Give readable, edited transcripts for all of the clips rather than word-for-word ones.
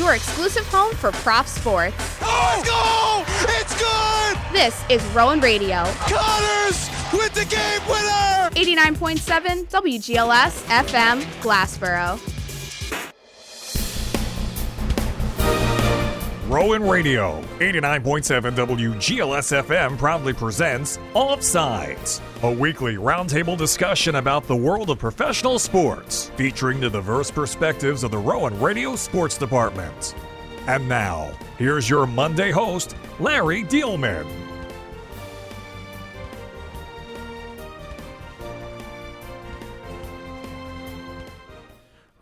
your exclusive home for prop sports. Oh, let's go! It's good! This is Rowan Radio. Connors with the game winner! 89.7 WGLS FM, Glassboro. Rowan Radio, 89.7 WGLS-FM proudly presents Offsides, a weekly roundtable discussion about the world of professional sports, featuring the diverse perspectives of the Rowan Radio Sports Department. And now, here's your Monday host, Larry Dealman.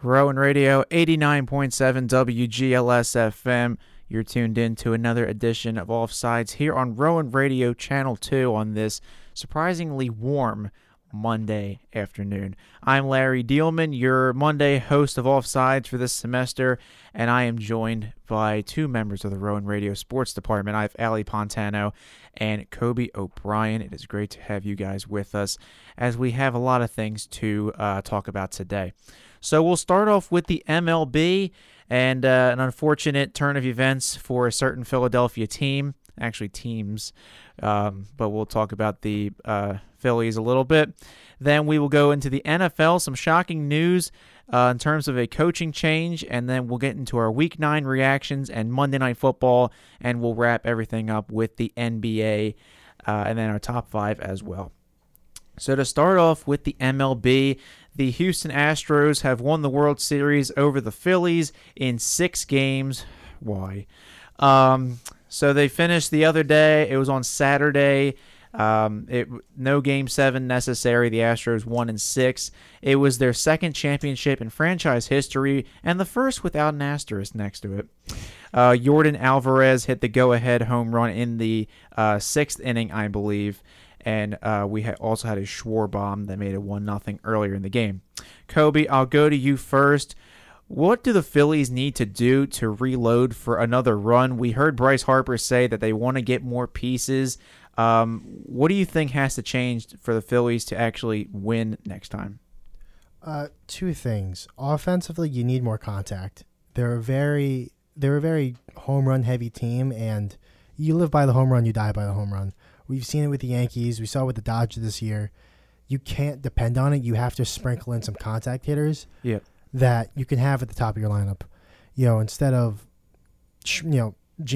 Rowan Radio, 89.7 WGLS-FM. You're tuned in to another edition of Offsides here on Rowan Radio Channel 2 on this surprisingly warm Monday afternoon. I'm Larry Dealman, your Monday host of Offsides for this semester, and I am joined by two members of the Rowan Radio Sports Department. I have Ali Pontano and Kobe O'Brien. It is great to have you guys with us as we have a lot of things to talk about today. So we'll start off with the MLB. And an unfortunate turn of events for a certain Philadelphia team, actually teams, but we'll talk about the Phillies a little bit. Then we will go into the NFL, some shocking news in terms of a coaching change, and then we'll get into our Week 9 reactions and Monday Night Football, and we'll wrap everything up with the NBA and then our top five as well. So to start off with the MLB, the Houston Astros have won the World Series over the Phillies in 6 games. Why? So they finished the other day. It was on Saturday. No Game 7 necessary. The Astros won in 6. It was their second championship in franchise history and the first without an asterisk next to it. Yordan Álvarez hit the go-ahead home run in the 6th inning, I believe. And we also had a Schwarbaum that made it 1-0 earlier in the game. Kobe, I'll go to you first. What do the Phillies need to do to reload for another run? We heard Bryce Harper say that they want to get more pieces. What do you think has to change for the Phillies to actually win next time? Two things. Offensively, you need more contact. They're a very home run heavy team, and you live by the home run, you die by the home run. We've seen it with the Yankees. We saw it with the Dodgers this year. You can't depend on it. You have to sprinkle in some contact hitters that you can have at the top of your lineup. You know, instead of, Jean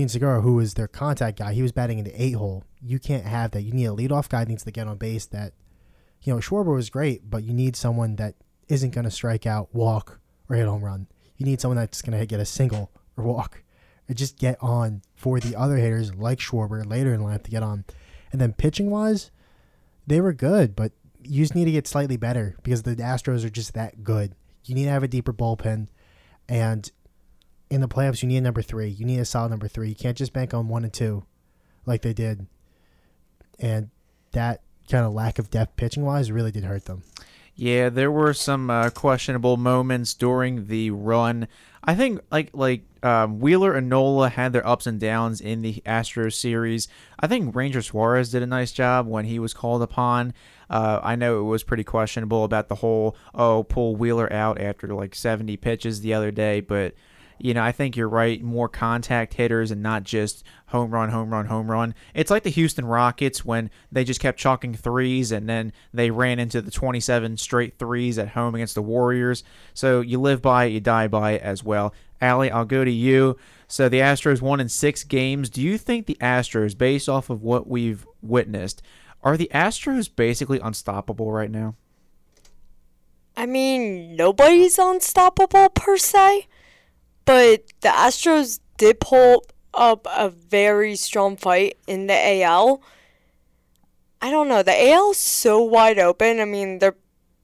Segura, who was their contact guy, he was batting in the 8-hole. You can't have that. You need a leadoff guy that needs to get on base that, Schwarber was great, but you need someone that isn't going to strike out, walk, or hit a home run. You need someone that's going to get a single or walk or just get on for the other hitters like Schwarber later in lineup to get on. And then pitching-wise, they were good, but you just need to get slightly better because the Astros are just that good. You need to have a deeper bullpen, and in the playoffs, you need a number 3. You need a solid number 3. You can't just bank on 1 and 2 like they did, and that kind of lack of depth pitching-wise really did hurt them. Yeah, there were some questionable moments during the run. I think like Wheeler and Nola had their ups and downs in the Astros series. I think Ranger Suarez did a nice job when he was called upon. I know it was pretty questionable about the whole, pull Wheeler out after like 70 pitches the other day. But, I think you're right. More contact hitters and not just home run, home run, home run. It's like the Houston Rockets when they just kept chalking 3s and then they ran into the 27 straight 3s at home against the Warriors. So you live by it, you die by it as well. Allie, I'll go to you. So the Astros won in 6 games. Do you think the Astros, based off of what we've witnessed, are the Astros basically unstoppable right now? I mean, nobody's unstoppable per se, but the Astros did pull up a very strong fight in the AL. I don't know. The AL's so wide open. I mean, their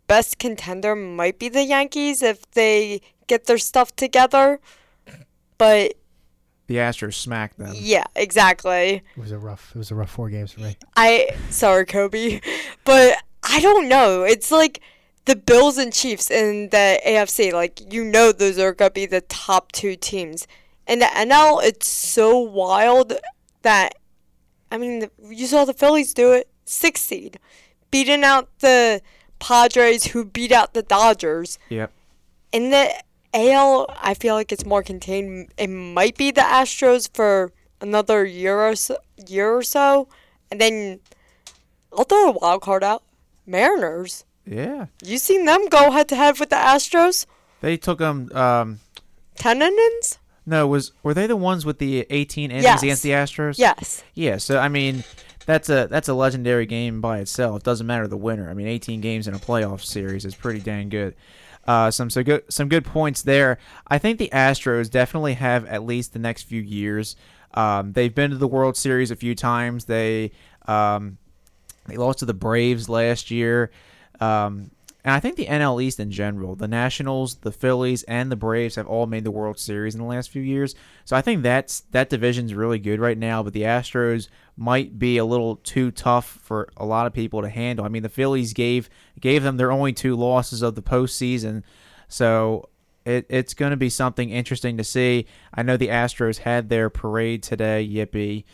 best contender might be the Yankees if they get their stuff together, but the Astros smacked them. Yeah, exactly. It was a rough 4 games for me. Sorry, Kobe, but I don't know. It's like the Bills and Chiefs in the AFC. Like, those are gonna be the top 2 teams. In the NL, it's so wild that you saw the Phillies do it, 6 seed, beating out the Padres, who beat out the Dodgers. Yep. In the AL, I feel like it's more contained. It might be the Astros for another year or so. And then I'll throw a wild card out. Mariners. Yeah. You seen them go head-to-head with the Astros? They took them 10 innings? No, were they the ones with the 18 innings against the Astros? Yes. Yeah, so, I mean, that's a legendary game by itself. Doesn't matter the winner. I mean, 18 games in a playoff series is pretty dang good. Some good points there. I think the Astros definitely have at least the next few years. They've been to the World Series a few times. They lost to the Braves last year. And I think the NL East in general, the Nationals, the Phillies, and the Braves have all made the World Series in the last few years. So I think that division's really good right now, but the Astros might be a little too tough for a lot of people to handle. I mean, the Phillies gave them their only two losses of the postseason, so it's going to be something interesting to see. I know the Astros had their parade today, yippee.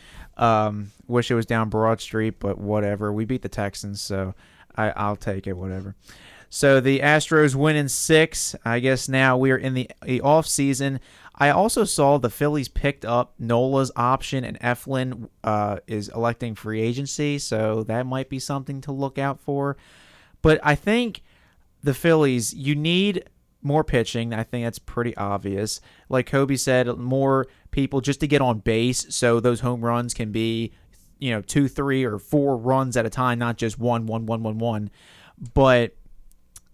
Wish it was down Broad Street, but whatever. We beat the Texans, so I'll take it, whatever. So the Astros win in 6. I guess now we are in the offseason. I also saw the Phillies picked up Nola's option, and Eflin is electing free agency, so that might be something to look out for. But I think the Phillies, you need more pitching. I think that's pretty obvious. Like Kobe said, more people just to get on base so those home runs can be, 2, 3, or 4 runs at a time, not just 1, 1, 1, 1, 1. But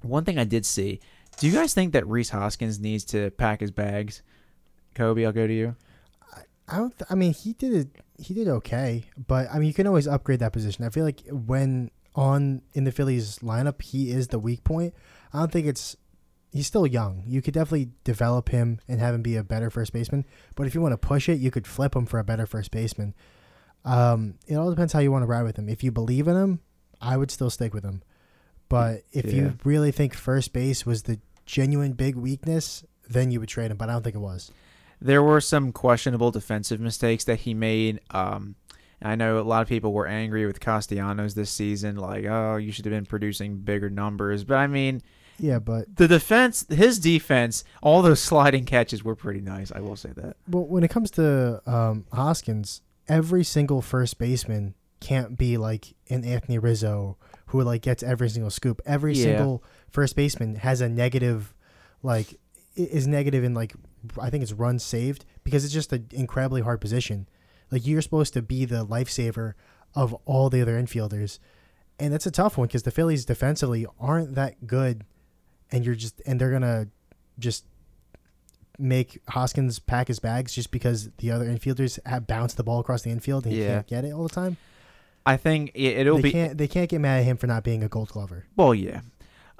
one thing I did see, do you guys think that Rhys Hoskins needs to pack his bags? Kobe, I'll go to you. He did okay, but I mean, you can always upgrade that position. I feel like when in the Phillies lineup, he is the weak point. I don't think he's still young. You could definitely develop him and have him be a better first baseman. But if you want to push it, you could flip him for a better first baseman. It all depends how you want to ride with him. If you believe in him, I would still stick with him. But if you really think first base was the genuine big weakness, then you would trade him. But I don't think it was. There were some questionable defensive mistakes that he made. I know a lot of people were angry with Castellanos this season, like, oh, you should have been producing bigger numbers. But I mean, yeah, but his defense, all those sliding catches were pretty nice. I will say that. Well, when it comes to Hoskins, every single first baseman can't be like an Anthony Rizzo, who gets every single scoop. Every single first baseman has a negative, is negative in I think it's run saved, because it's just an incredibly hard position. You're supposed to be the lifesaver of all the other infielders, and that's a tough one because the Phillies defensively aren't that good, and they're gonna just make Hoskins pack his bags just because the other infielders have bounced the ball across the infield and he can't get it all the time. I think they can't get mad at him for not being a Gold Glover. Well, yeah.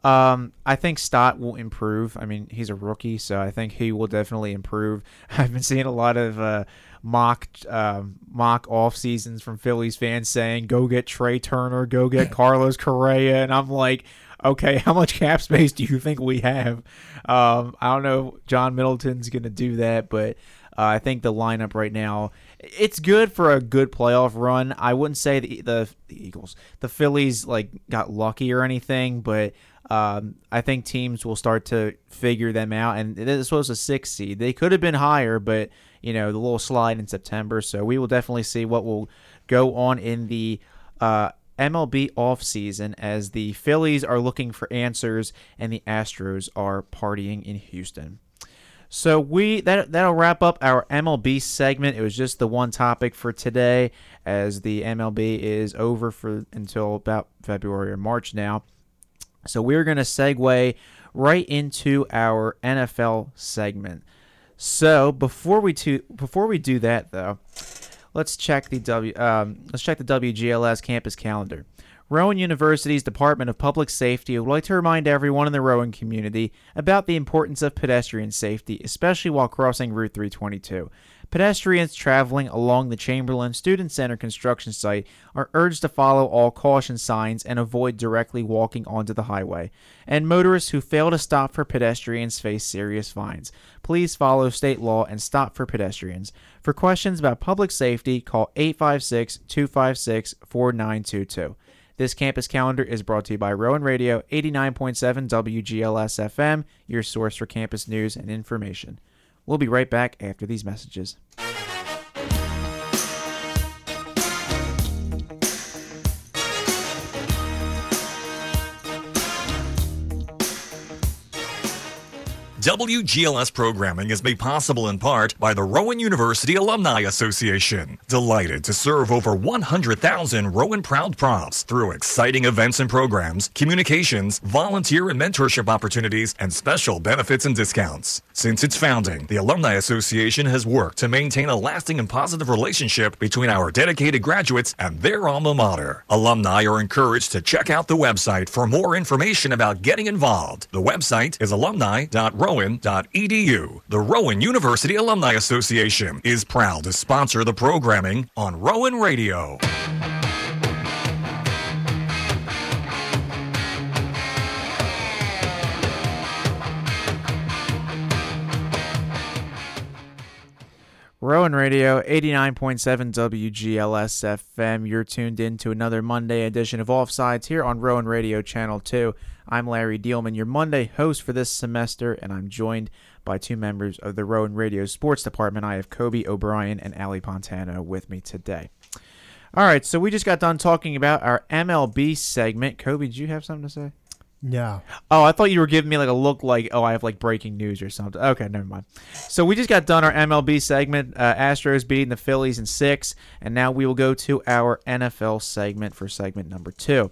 I think Stott will improve. I mean, he's a rookie, so I think he will definitely improve. I've been seeing a lot of mock off seasons from Phillies fans saying, "Go get Trey Turner, go get Carlos Correa," and I'm like, okay, how much cap space do you think we have? I don't know if John Middleton's going to do that, but I think the lineup right now, it's good for a good playoff run. I wouldn't say the Eagles, the Phillies got lucky or anything, but I think teams will start to figure them out. And this was a 6 seed. They could have been higher, but the little slide in September. So we will definitely see what will go on in the MLB offseason, as the Phillies are looking for answers and the Astros are partying in Houston. So that'll wrap up our MLB segment. It was just the one topic for today, as the MLB is over for until about February or March now. So we're going to segue right into our NFL segment. So before we do that though, let's check the WGLS campus calendar. Rowan University's Department of Public Safety would like to remind everyone in the Rowan community about the importance of pedestrian safety, especially while crossing Route 322. Pedestrians traveling along the Chamberlain Student Center construction site are urged to follow all caution signs and avoid directly walking onto the highway. And motorists who fail to stop for pedestrians face serious fines. Please follow state law and stop for pedestrians. For questions about public safety, call 856-256-4922. This campus calendar is brought to you by Rowan Radio, 89.7 WGLS FM, your source for campus news and information. We'll be right back after these messages. WGLS programming is made possible in part by the Rowan University Alumni Association. Delighted to serve over 100,000 Rowan Proud Profs through exciting events and programs, communications, volunteer and mentorship opportunities, and special benefits and discounts. Since its founding, the Alumni Association has worked to maintain a lasting and positive relationship between our dedicated graduates and their alma mater. Alumni are encouraged to check out the website for more information about getting involved. The website is alumni.rowan.edu. The Rowan University Alumni Association is proud to sponsor the programming on Rowan Radio. Rowan Radio, 89.7 WGLS FM. You're tuned in to another Monday edition of Offsides here on Rowan Radio Channel 2. I'm Larry Dealman, your Monday host for this semester, and I'm joined by two members of the Rowan Radio Sports Department. I have Kobe O'Brien and Ali Pontano with me today. All right, so we just got done talking about our MLB segment. Kobe, did you have something to say? No. Oh, I thought you were giving me like a look like, oh, I have like breaking news or something. Okay, never mind. So we just got done our MLB segment, Astros beating the Phillies in 6, and now we will go to our NFL segment for segment number 2.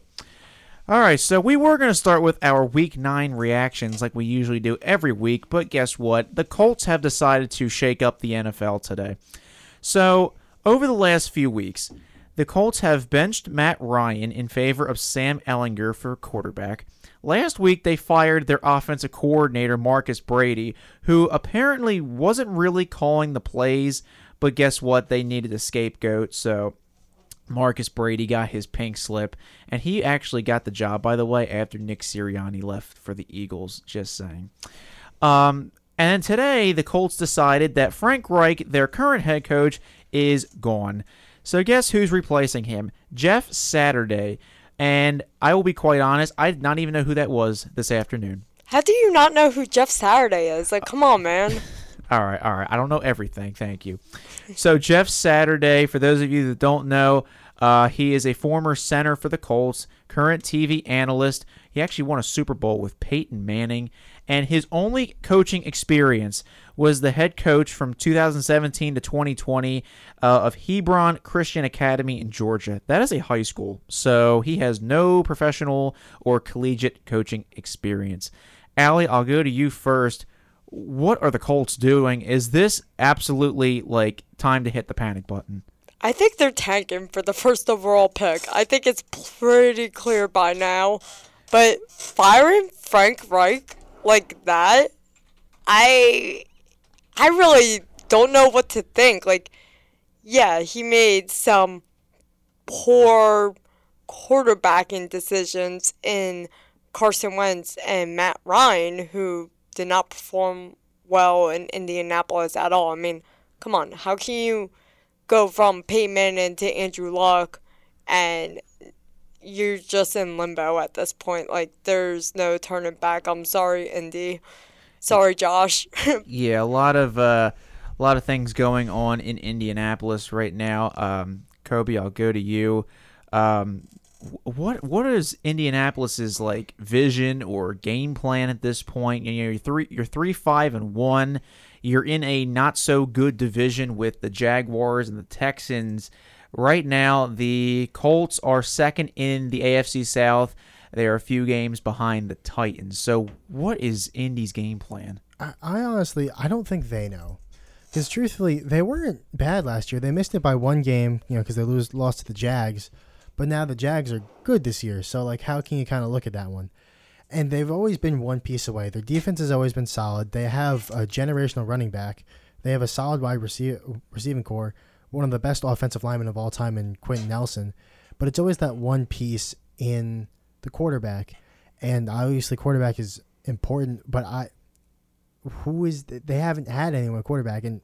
All right, so we were going to start with our Week 9 reactions like we usually do every week, but guess what? The Colts have decided to shake up the NFL today. So over the last few weeks, the Colts have benched Matt Ryan in favor of Sam Ehlinger for quarterback. Last week, they fired their offensive coordinator, Marcus Brady, who apparently wasn't really calling the plays, but guess what? They needed a scapegoat, so Marcus Brady got his pink slip, and he actually got the job, by the way, after Nick Sirianni left for the Eagles, just saying. And today, the Colts decided that Frank Reich, their current head coach, is gone. So guess who's replacing him? Jeff Saturday. And I will be quite honest, I did not even know who that was this afternoon. How do you not know who Jeff Saturday is? Like, come on, man. All right. I don't know everything. Thank you. So Jeff Saturday, for those of you that don't know, he is a former center for the Colts, current TV analyst. He actually won a Super Bowl with Peyton Manning. And his only coaching experience was the head coach from 2017 to 2020 of Hebron Christian Academy in Georgia. That is a high school, so he has no professional or collegiate coaching experience. Allie, I'll go to you first. What are the Colts doing? Is this absolutely, like, time to hit the panic button? I think they're tanking for the first overall pick. I think it's pretty clear by now. But firing Frank Reich like that, I really don't know what to think. Like, yeah, he made some poor quarterbacking decisions in Carson Wentz and Matt Ryan, who did not perform well in Indianapolis at all. I mean, come on, how can you go from Peyton Manning to Andrew Luck and you're just in limbo at this point? Like, there's no turning back. I'm sorry, Indy. Sorry, Josh. Yeah, a lot of things going on in Indianapolis right now. Kobe, I'll go to you. What is Indianapolis's like vision or game plan at this point? You know, you're 3-5-1. You're in a not so good division with the Jaguars and the Texans. Right now, the Colts are second in the AFC South. They are a few games behind the Titans. So what is Indy's game plan? I honestly, I don't think they know. Because truthfully, they weren't bad last year. They missed it by one game, you know, because they lost to the Jags. But now the Jags are good this year. So, like, how can you kind of look at that one? And they've always been one piece away. Their defense has always been solid. They have a generational running back. They have a solid wide receiving core. One of the best offensive linemen of all time in Quentin Nelson. But it's always that one piece in the quarterback. And obviously quarterback is important, but they haven't had anyone quarterback. And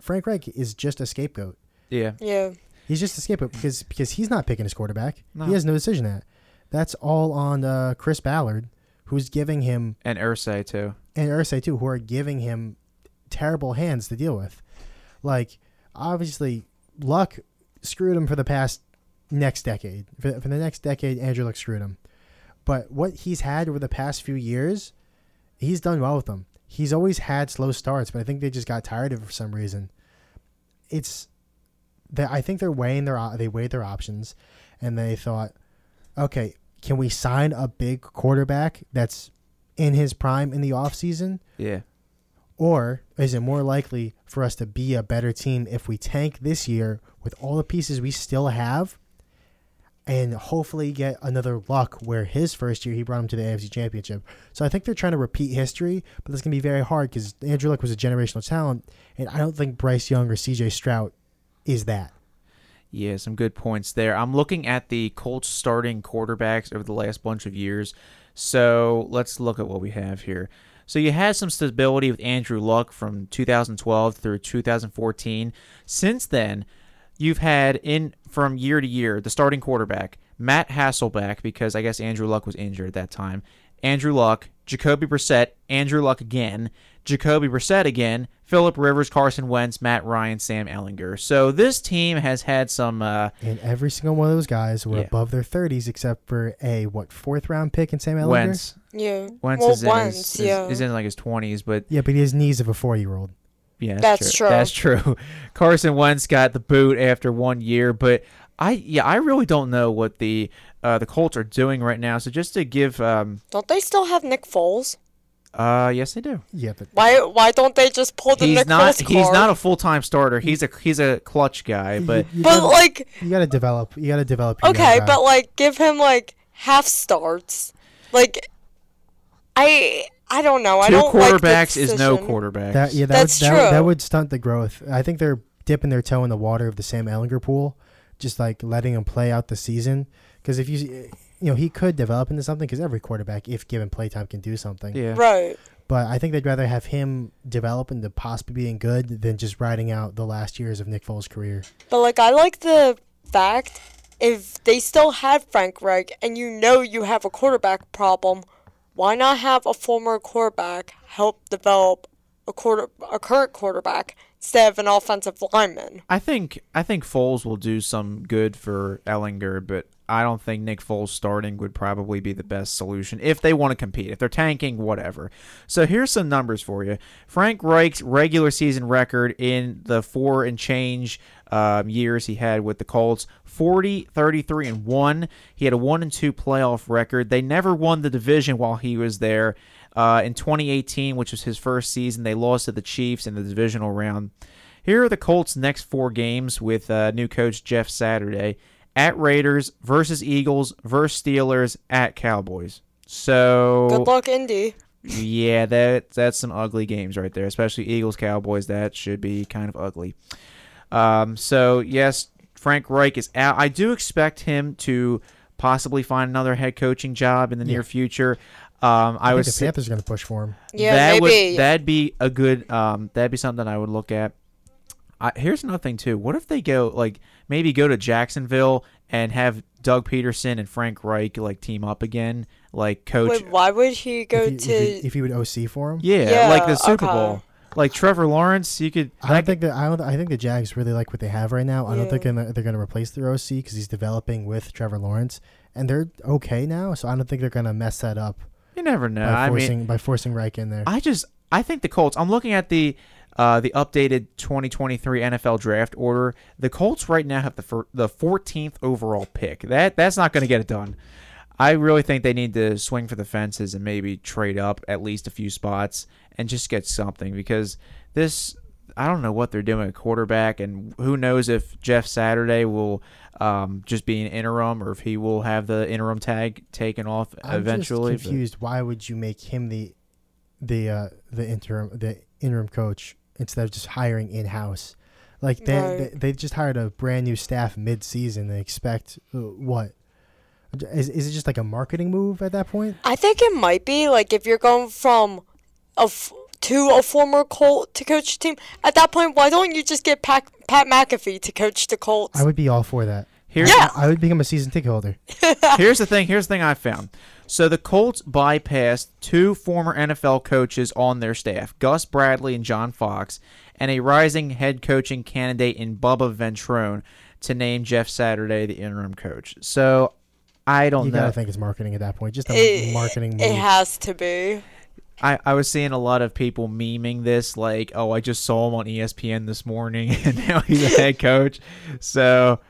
Frank Reich is just a scapegoat. Yeah. Yeah. He's just a scapegoat because he's not picking his quarterback. No. He has no decision at. That's all on Chris Ballard, who's giving him... And Irsay, too. Who are giving him terrible hands to deal with. Like, obviously, Luck screwed him for the past next decade. For the next decade, Andrew Luck screwed him. But what he's had over the past few years, he's done well with them. He's always had slow starts, but I think they just got tired of it for some reason. It's... I think they weighed their options, and they thought, okay, can we sign a big quarterback that's in his prime in the offseason? Yeah. Or is it more likely for us to be a better team if we tank this year with all the pieces we still have and hopefully get another Luck where his first year he brought him to the AFC Championship? So I think they're trying to repeat history, but that's going to be very hard because Andrew Luck was a generational talent, and I don't think Bryce Young or CJ Stroud is that. Yeah, some good points there. I'm looking at the Colts starting quarterbacks over the last bunch of years. So let's look at what we have here. So you had some stability with Andrew Luck from 2012 through 2014. Since then, you've had from year to year the starting quarterback, Matt Hasselbeck, because I guess Andrew Luck was injured at that time. Andrew Luck, Jacoby Brissett, Andrew Luck again, Jacoby Brissett again, Philip Rivers, Carson Wentz, Matt Ryan, Sam Ehlinger. So this team has had some... and every single one of those guys were above their 30s except for fourth-round pick in Sam Ehlinger? Wentz. Yeah. Wentz is in like his 20s, but... Yeah, but he has knees of a 40-year-old. Yeah, that's true. Carson Wentz got the boot after 1 year, but... I really don't know what the Colts are doing right now. So just to give don't they still have Nick Foles? Yes they do. Yeah, but why don't they just pull the Nick Foles card? He's not a full-time starter. He's a clutch guy, but you got to develop. Okay, but like give him like half starts. Like I don't know. I don't like the quarterbacks is no quarterbacks. That's true. That would stunt the growth. I think they're dipping their toe in the water of the Sam Ehlinger pool. Just like letting him play out the season, because if you know he could develop into something, because every quarterback, if given playtime, can do something. Yeah, right. But I think they'd rather have him develop into possibly being good than just riding out the last years of Nick Foles' career. But like, I like the fact if they still have Frank Reich, and you have a quarterback problem, why not have a former quarterback help develop a current quarterback? Instead of an offensive lineman. I think Foles will do some good for Ehlinger, but I don't think Nick Foles starting would probably be the best solution if they want to compete. If they're tanking, whatever. So here's some numbers for you. Frank Reich's regular season record in the four and change years he had with the Colts, 40-33-1. He had a 1-2 playoff record. They never won the division while he was there. In 2018, which was his first season, they lost to the Chiefs in the divisional round. Here are the Colts' next four games with new coach Jeff Saturday: at Raiders, versus Eagles, versus Steelers, at Cowboys. So good luck, Indy. Yeah, that's some ugly games right there, especially Eagles, Cowboys. That should be kind of ugly. So yes, Frank Reich is out. I do expect him to possibly find another head coaching job in the near future. I would think the Panthers are going to push for him. Yeah, maybe. That'd be a good. That'd be something I would look at. Here's another thing too. What if they go to Jacksonville and have Doug Peterson and Frank Reich team up again, coach? Wait, why would he go if he would OC for him? Yeah, the Super Bowl. Like Trevor Lawrence, you could. I think the Jags really like what they have right now. I don't think they're going to replace their OC because he's developing with Trevor Lawrence, and they're okay now. So I don't think they're going to mess that up. You never know. By forcing Reich in there. I think the Colts. I'm looking at the updated 2023 NFL draft order. The Colts right now have the 14th overall pick. That's not going to get it done. I really think they need to swing for the fences and maybe trade up at least a few spots and just get something, because I don't know what they're doing at quarterback, and who knows if Jeff Saturday will just be an interim or if he will have the interim tag taken off eventually. I'm just confused. Why would you make him the interim coach instead of just hiring in-house? They just hired a brand new staff mid-season. They expect what? Is it just like a marketing move at that point? I think it might be. Like if you're going from to a former Colt to coach the team. At that point, why don't you just get Pat McAfee to coach the Colts? I would be all for that. I would become a season ticket holder. Here's the thing I found. So the Colts bypassed two former NFL coaches on their staff, Gus Bradley and John Fox, and a rising head coaching candidate in Bubba Ventrone to name Jeff Saturday the interim coach. So I don't know. You got to think it's marketing at that point. Just a marketing move. It has to be. I was seeing a lot of people memeing this, like, oh, I just saw him on ESPN this morning, and now he's a head coach. So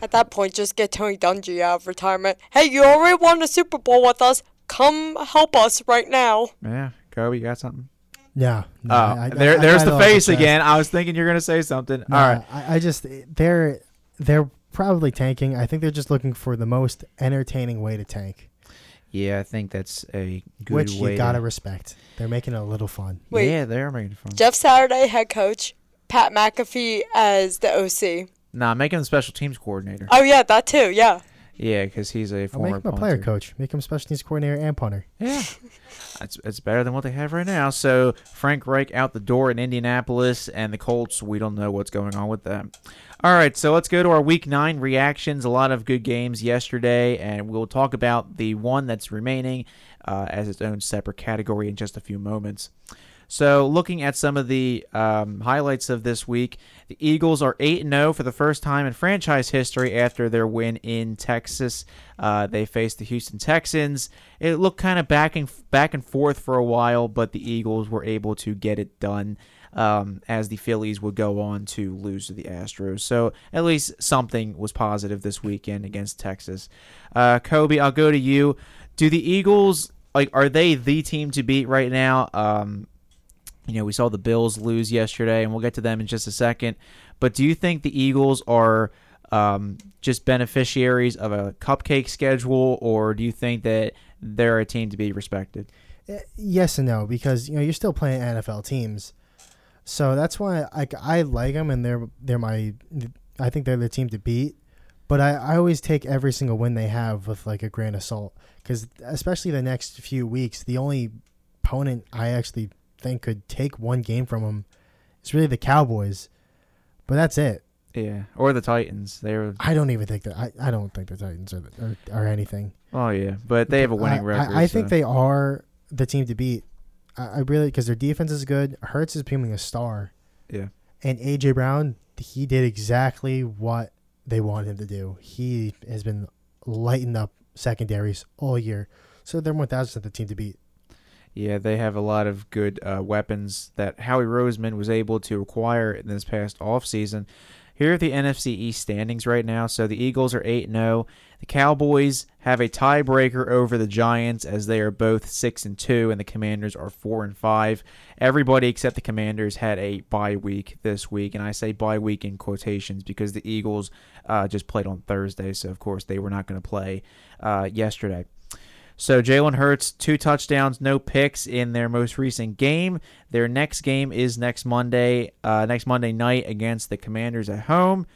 at that point, just get Tony Dungy out of retirement. Hey, you already won the Super Bowl with us. Come help us right now. Yeah. Kobe, you got something? Yeah. No, there's the face again. I was thinking you're going to say something. No, all right. They're probably tanking. I think they're just looking for the most entertaining way to tank. Yeah, I think that's a good way. Which you got to respect. They're making it a little fun. Wait, yeah, they're making it fun. Jeff Saturday, head coach. Pat McAfee as the OC. Nah, make him the special teams coordinator. Oh, yeah, that too, yeah. Yeah, because he's a former punter. Make him a player coach. Make him special teams coordinator and punter. Yeah. It's better than what they have right now. So Frank Reich out the door in Indianapolis, and the Colts, we don't know what's going on with them. All right, so let's go to our Week 9 reactions. A lot of good games yesterday, and we'll talk about the one that's remaining as its own separate category in just a few moments. So looking at some of the highlights of this week, the Eagles are 8-0 for the first time in franchise history after their win in Texas. They faced the Houston Texans. It looked kind of back and forth for a while, but the Eagles were able to get it done as the Phillies would go on to lose to the Astros. So at least something was positive this weekend against Texas. Kobe, I'll go to you. Do the Eagles, are they the team to beat right now? We saw the Bills lose yesterday, and we'll get to them in just a second. But do you think the Eagles are just beneficiaries of a cupcake schedule, or do you think that they're a team to be respected? Yes and no, because you're still playing NFL teams, so that's why I like them, and I think they're the team to beat. But I always take every single win they have with a grain of salt, because especially the next few weeks, the only opponent I actually think could take one game from them is really the Cowboys, but that's it. Yeah, or the Titans. I don't think the Titans are anything. Oh yeah, but they have a winning record. I think they are the team to beat. I really, because their defense is good. Hurts is becoming a star. Yeah, and AJ Brown, he did exactly what they wanted him to do. He has been lighting up secondaries all year, so they're 1,000% the team to beat. Yeah, they have a lot of good weapons that Howie Roseman was able to acquire in this past offseason. Here are the NFC East standings right now. So the Eagles are 8-0. The Cowboys have a tiebreaker over the Giants as they are both 6-2, and the Commanders are 4-5. Everybody except the Commanders had a bye week this week, and I say bye week in quotations because the Eagles just played on Thursday, so of course they were not going to play yesterday. So Jalen Hurts, 2 touchdowns, no picks in their most recent game. Their next game is next Monday night against the Commanders at home.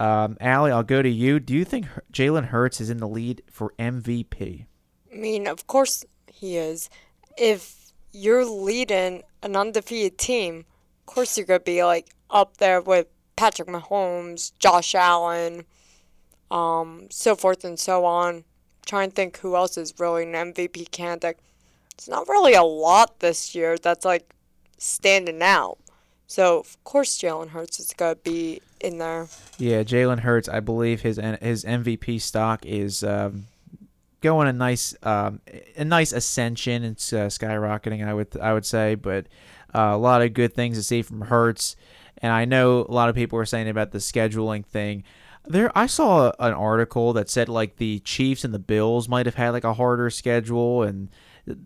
Allie, I'll go to you. Do you think Jalen Hurts is in the lead for MVP? I mean, of course he is. If you're leading an undefeated team, of course you're going to be up there with Patrick Mahomes, Josh Allen, so forth and so on. Trying to think who else is really an MVP candidate. It's not really a lot this year that's standing out. So of course Jalen Hurts is gonna be in there. Yeah, Jalen Hurts. I believe his MVP stock is going a nice ascension. It's skyrocketing. I would say, but a lot of good things to see from Hurts. And I know a lot of people were saying about the scheduling thing. I saw an article that said the Chiefs and the Bills might have had a harder schedule and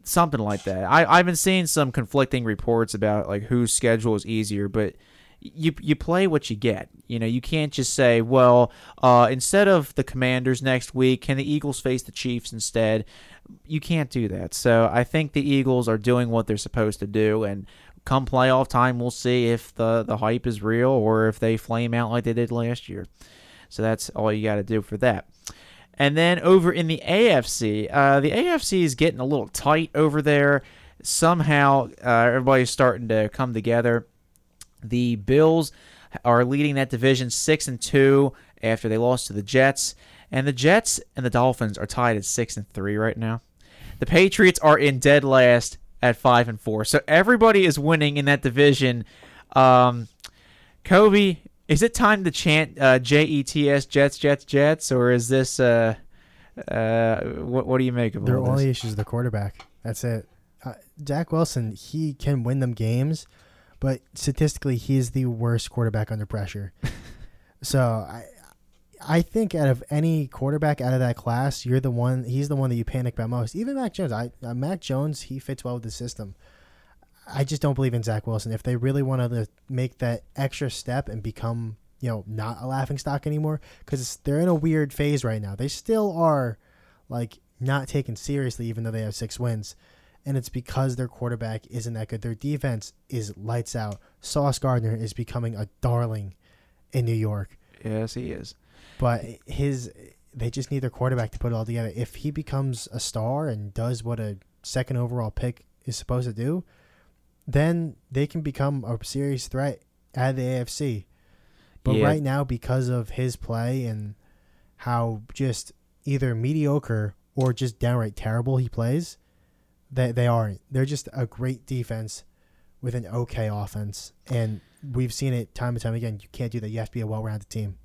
something like that. I've been seeing some conflicting reports about whose schedule is easier, but you play what you get. You can't just say, well, instead of the Commanders next week, can the Eagles face the Chiefs instead? You can't do that. So I think the Eagles are doing what they're supposed to do, and come playoff time, we'll see if the hype is real or if they flame out like they did last year. So that's all you got to do for that. And then over in the AFC, the AFC is getting a little tight over there. somehow everybody's starting to come together. The Bills are leading that division 6-2 after they lost to the Jets. And the Jets and the Dolphins are tied at 6-3 right now. The Patriots are in dead last at 5-4. So everybody is winning in that division. Kobe, is it time to chant Jets, Jets, Jets? Or is this what do you make of it? Their only issue is the quarterback. That's it. Zach Wilson, he can win them games, but statistically he is the worst quarterback under pressure. So I think out of any quarterback out of that class, you're the one. He's the one that you panic about most. Even Mac Jones. Mac Jones, he fits well with the system. I just don't believe in Zach Wilson. If they really want to make that extra step and become, not a laughingstock anymore, because they're in a weird phase right now. They still are, not taken seriously, even though they have 6 wins. And it's because their quarterback isn't that good. Their defense is lights out. Sauce Gardner is becoming a darling in New York. Yes, he is. But they just need their quarterback to put it all together. If he becomes a star and does what a second overall pick is supposed to do, then they can become a serious threat at the AFC. But right now, because of his play and how just either mediocre or just downright terrible he plays, they aren't. They're just a great defense with an okay offense. And we've seen it time and time again. You can't do that. You have to be a well-rounded team.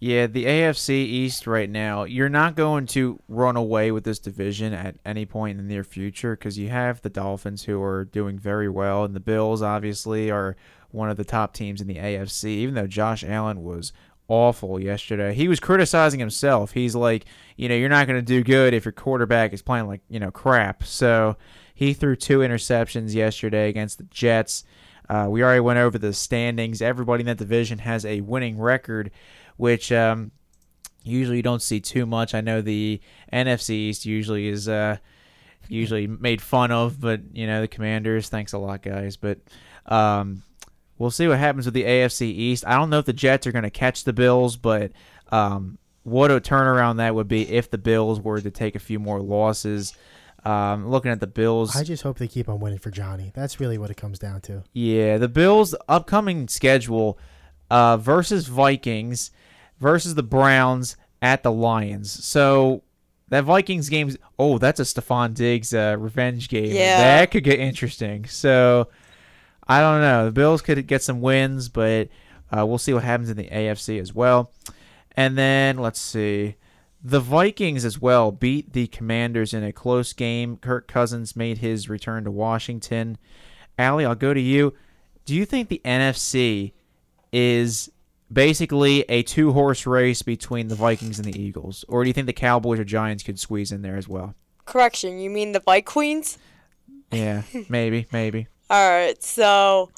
Yeah, the AFC East right now, you're not going to run away with this division at any point in the near future because you have the Dolphins who are doing very well, and the Bills obviously are one of the top teams in the AFC, even though Josh Allen was awful yesterday. He was criticizing himself. He's like, you're not going to do good if your quarterback is playing like, crap. So he threw 2 interceptions yesterday against the Jets. We already went over the standings. Everybody in that division has a winning record, which usually you don't see too much. I know the NFC East usually is made fun of, but, the Commanders, thanks a lot, guys. But we'll see what happens with the AFC East. I don't know if the Jets are going to catch the Bills, but what a turnaround that would be if the Bills were to take a few more losses. Looking at the Bills, I just hope they keep on winning for Johnny. That's really what it comes down to. Yeah, the Bills' upcoming schedule versus Vikings, versus the Browns, at the Lions. So that Vikings game's that's a Stephon Diggs revenge game. Yeah. That could get interesting. So I don't know. The Bills could get some wins, but we'll see what happens in the AFC as well. And then let's see. The Vikings as well beat the Commanders in a close game. Kirk Cousins made his return to Washington. Allie, I'll go to you. Do you think the NFC is basically a 2-horse race between the Vikings and the Eagles? Or do you think the Cowboys or Giants could squeeze in there as well? Correction, you mean the Vikings? Yeah, maybe. All right, so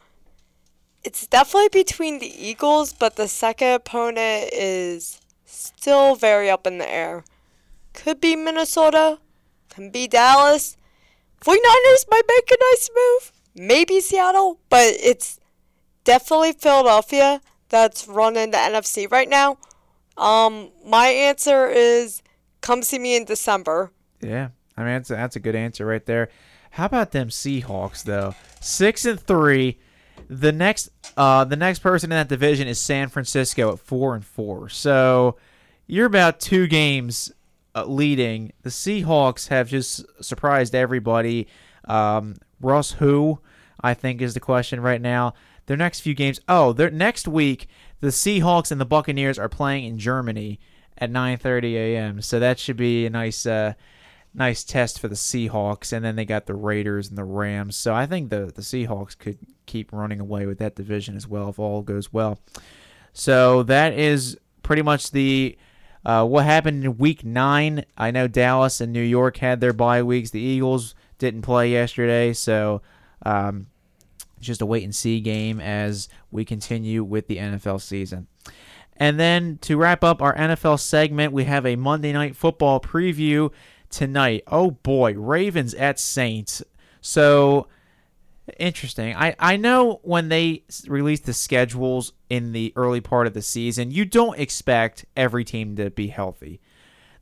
it's definitely between the Eagles, but the second opponent is still very up in the air. Could be Minnesota. Can be Dallas. 49ers might make a nice move. Maybe Seattle. But it's definitely Philadelphia that's running the NFC right now. My answer is come see me in December. Yeah. I mean, that's a good answer right there. How about them Seahawks, though? 6-3. The next person in that division is San Francisco at 4-4. So you're about 2 games leading. The Seahawks have just surprised everybody. Russ, who I think is the question right now. Their next few games. Their next week, the Seahawks and the Buccaneers are playing in Germany at 9:30 a.m. So that should be a nice test for the Seahawks, and then they got the Raiders and the Rams. So I think the Seahawks could keep running away with that division as well if all goes well. So that is pretty much the what happened in Week 9. I know Dallas and New York had their bye weeks. The Eagles didn't play yesterday, so just a wait-and-see game as we continue with the NFL season. And then to wrap up our NFL segment, we have a Monday Night Football preview tonight. Oh boy, Ravens at Saints. So interesting. I know when they release the schedules in the early part of the season, you don't expect every team to be healthy.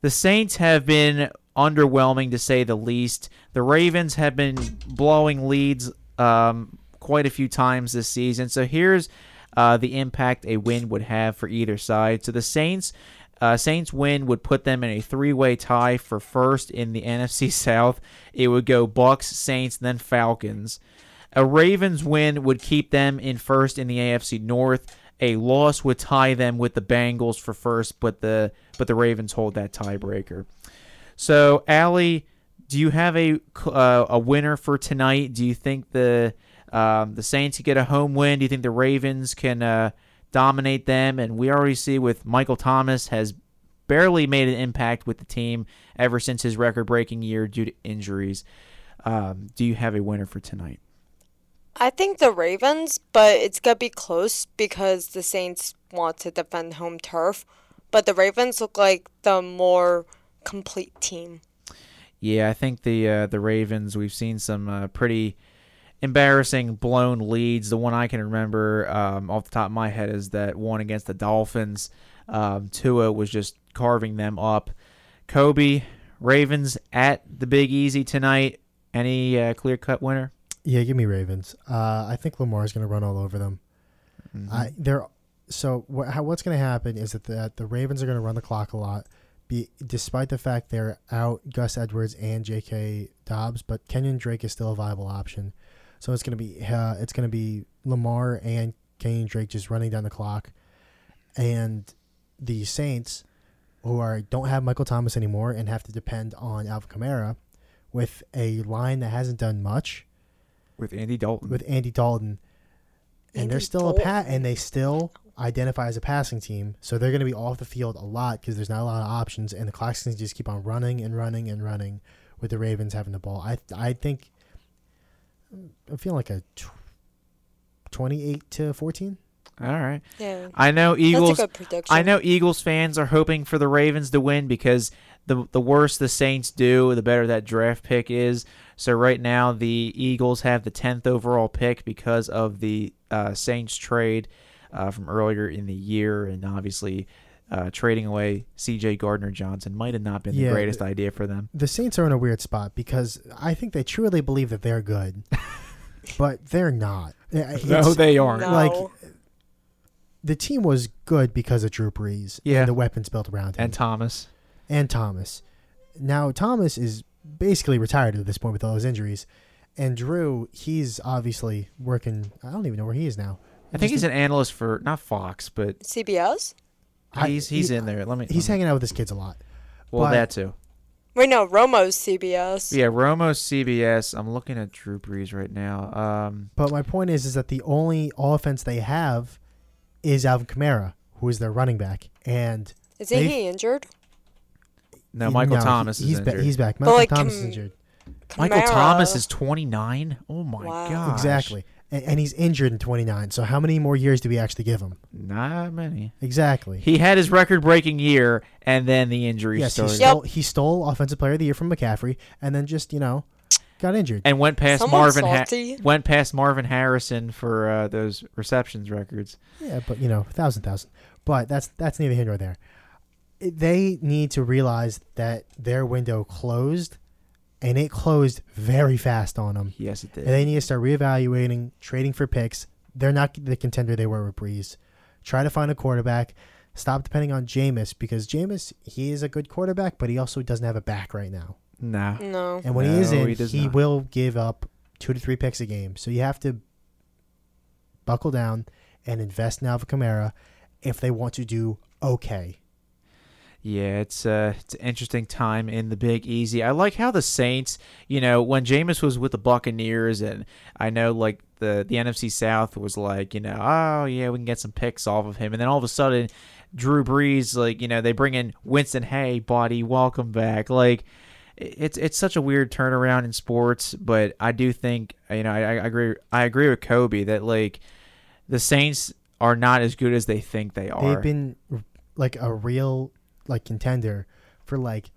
The Saints have been underwhelming to say the least. The Ravens have been blowing leads quite a few times this season. So here's the impact a win would have for either side. So the Saints win would put them in a three-way tie for first in the NFC South. It would go Bucks, Saints, then Falcons. A Ravens win would keep them in first in the AFC North. A loss would tie them with the Bengals for first, but the Ravens hold that tiebreaker. So, Allie, do you have a winner for tonight? Do you think the Saints get a home win? Do you think the Ravens can dominate them? And we already see with Michael Thomas has barely made an impact with the team ever since his record-breaking year due to injuries. Do you have a winner for tonight? I think the Ravens, but it's going to be close because the Saints want to defend home turf. But the Ravens look like the more complete team. Yeah, I think the Ravens, we've seen some pretty embarrassing blown leads. The one I can remember off the top of my head is that one against the Dolphins. Tua was just carving them up. Kobe, Ravens at the Big Easy tonight. Any clear-cut winner? Yeah, give me Ravens. I think Lamar's going to run all over them. Mm-hmm. What's going to happen is that the Ravens are going to run the clock a lot, despite the fact they're out Gus Edwards and J.K. Dobbs, but Kenyon Drake is still a viable option. So it's going to be Lamar and Kenyon Drake just running down the clock, and the Saints, who don't have Michael Thomas anymore and have to depend on Alvin Kamara, with a line that hasn't done much. With Andy Dalton. And they're still and they still identify as a passing team. So they're going to be off the field a lot because there's not a lot of options. And the clocks can just keep on running and running and running with the Ravens having the ball. I think I'm feeling like a 28-14. All right. Yeah. I know Eagles fans are hoping for the Ravens to win because the worse the Saints do, the better that draft pick is. So right now the Eagles have the 10th overall pick because of the Saints trade from earlier in the year, and obviously trading away C.J. Gardner-Johnson might have not been the greatest idea for them. The Saints are in a weird spot because I think they truly believe that they're good, but they're not. No, they aren't. No. The team was good because of Drew Brees and the weapons built around him. And Thomas. Now, Thomas is basically retired at this point with all his injuries. And Drew, he's obviously working. I don't even know where he is now. I think he's an analyst for, not Fox, but CBS? He's in there. He's hanging out with his kids a lot. Well, that too. Wait, no, Romo's CBS. Yeah, Romo's CBS. I'm looking at Drew Brees right now. But my point is that the only offense they have is Alvin Kamara, who is their running back. And isn't he injured? No, Michael Thomas is injured. He's back. Michael Thomas is injured. Michael Thomas is 29? Oh, my gosh. Exactly. And he's injured in 29. So how many more years do we actually give him? Not many. Exactly. He had his record-breaking year, and then the injury started. He stole Offensive Player of the Year from McCaffrey, and then just, got injured. And went past Marvin Harrison for those receptions records. Yeah, but, 1,000. But that's neither here nor there. They need to realize that their window closed, and it closed very fast on them. Yes, it did. And they need to start reevaluating, trading for picks. They're not the contender they were with Brees. Try to find a quarterback. Stop depending on Jameis, because Jameis, he is a good quarterback, but he also doesn't have a back right now. No. And when he is in, he will give up 2 to 3 picks a game. So you have to buckle down and invest in Alvin Kamara if they want to do okay. Yeah, it's an interesting time in the Big Easy. I like how the Saints, when Jameis was with the Buccaneers, and I know like the NFC South was like, oh yeah, we can get some picks off of him, and then all of a sudden, Drew Brees, like they bring in Winston. Hey, buddy, welcome back. Like it's such a weird turnaround in sports, but I do think I agree with Kobe that like the Saints are not as good as they think they are. They've been like a real contender for like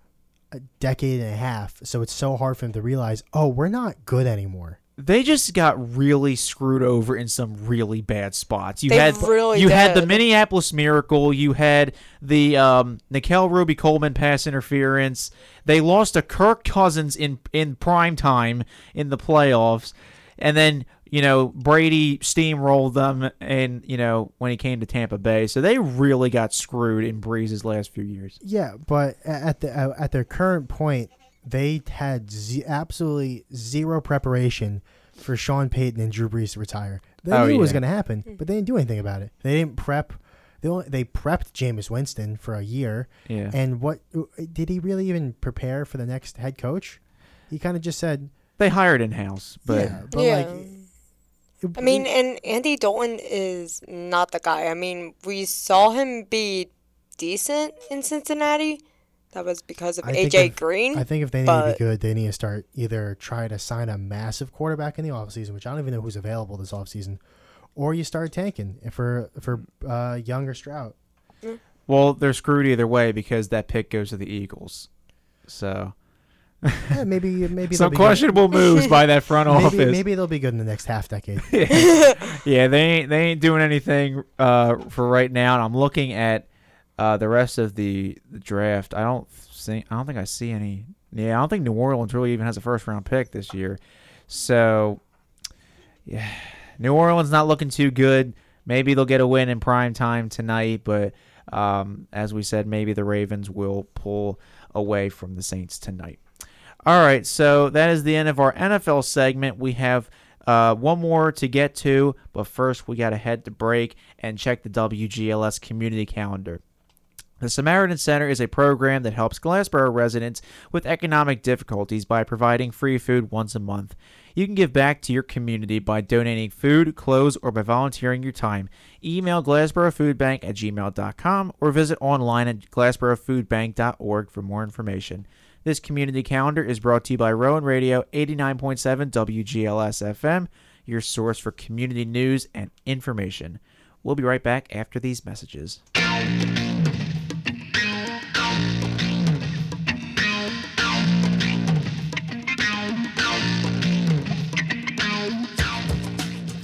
a decade and a half, so it's so hard for them to realize, oh, we're not good anymore. They just got really screwed over in some really bad spots. You had the Minneapolis Miracle. You had the Nickel Roby Coleman pass interference. They lost to Kirk Cousins in prime time in the playoffs, and then Brady steamrolled them. And when he came to Tampa Bay, so they really got screwed in Breeze's last few years. Yeah, but at their current point, they had absolutely zero preparation for Sean Payton and Drew Brees to retire. They knew it was going to happen, but they didn't do anything about it. They didn't prep. They prepped Jameis Winston for a year. Yeah. And what did he really even prepare for the next head coach? He kind of just said they hired in house, and Andy Dalton is not the guy. I mean, we saw him be decent in Cincinnati. That was because of AJ Green. I think if they need to be good, they need to start either try to sign a massive quarterback in the offseason, which I don't even know who's available this offseason, or you start tanking for younger Stroud. Well, they're screwed either way because that pick goes to the Eagles. So yeah, maybe some questionable moves by that front office. Maybe they'll be good in the next half decade. Yeah, they ain't doing anything for right now, and I'm looking at the rest of the draft. I don't think I see any. Yeah, I don't think New Orleans really even has a first round pick this year. So, yeah, New Orleans not looking too good. Maybe they'll get a win in prime time tonight, but as we said, maybe the Ravens will pull away from the Saints tonight. All right, so that is the end of our NFL segment. We have one more to get to, but first we got to head to break and check the WGLS community calendar. The Samaritan Center is a program that helps Glassboro residents with economic difficulties by providing free food once a month. You can give back to your community by donating food, clothes, or by volunteering your time. Email glassborofoodbank@gmail.com or visit online at glassborofoodbank.org for more information. This community calendar is brought to you by Rowan Radio 89.7 WGLS FM, your source for community news and information. We'll be right back after these messages.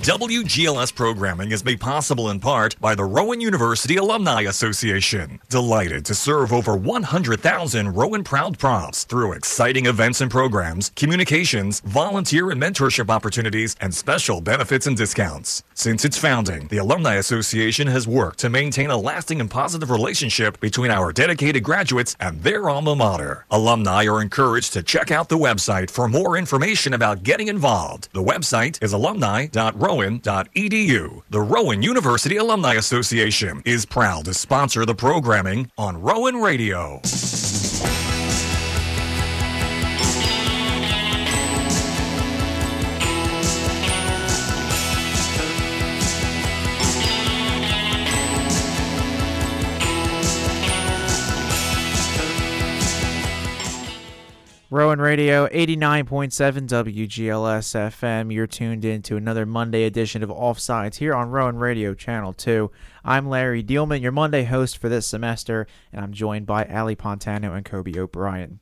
WGLS programming is made possible in part by the Rowan University Alumni Association, delighted to serve over 100,000 Rowan Proud Profs through exciting events and programs, communications, volunteer and mentorship opportunities, and special benefits and discounts. Since its founding, the Alumni Association has worked to maintain a lasting and positive relationship between our dedicated graduates and their alma mater. Alumni are encouraged to check out the website for more information about getting involved. The website is alumni.rowan.edu. The Rowan University Alumni Association is proud to sponsor the programming on Rowan Radio. Rowan Radio, 89.7 WGLS FM. You're tuned in to another Monday edition of Offsides here on Rowan Radio Channel 2. I'm Larry Dealman, your Monday host for this semester, and I'm joined by Ali Pontano and Kobe O'Brien.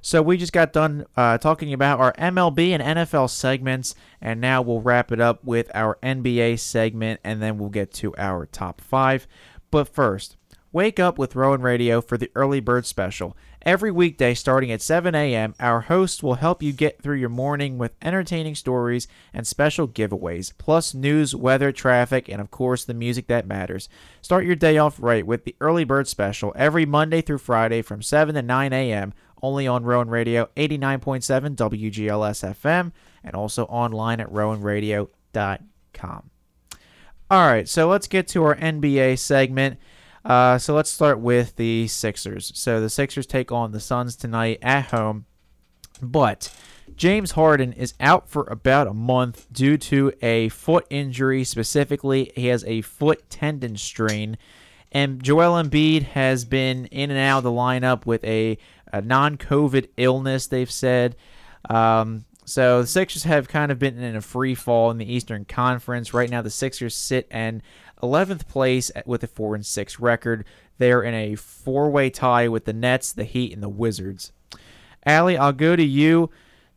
So we just got done talking about our MLB and NFL segments, and now we'll wrap it up with our NBA segment, and then we'll get to our top five. But first, wake up with Rowan Radio for the Early Bird Special. Every weekday starting at 7 a.m., our hosts will help you get through your morning with entertaining stories and special giveaways, plus news, weather, traffic, and of course the music that matters. Start your day off right with the Early Bird Special every Monday through Friday from 7 to 9 a.m., only on Rowan Radio 89.7 WGLS FM and also online at rowanradio.com. All right, so let's get to our NBA segment. So let's start with the Sixers. So the Sixers take on the Suns tonight at home, but James Harden is out for about a month due to a foot injury. Specifically, he has a foot tendon strain, and Joel Embiid has been in and out of the lineup with a non-COVID illness, they've said. So the Sixers have kind of been in a free fall in the Eastern Conference. Right now, the Sixers sit and 11th place with a 4-6 record. They're in a four-way tie with the Nets, the Heat, and the Wizards. Allie, I'll go to you.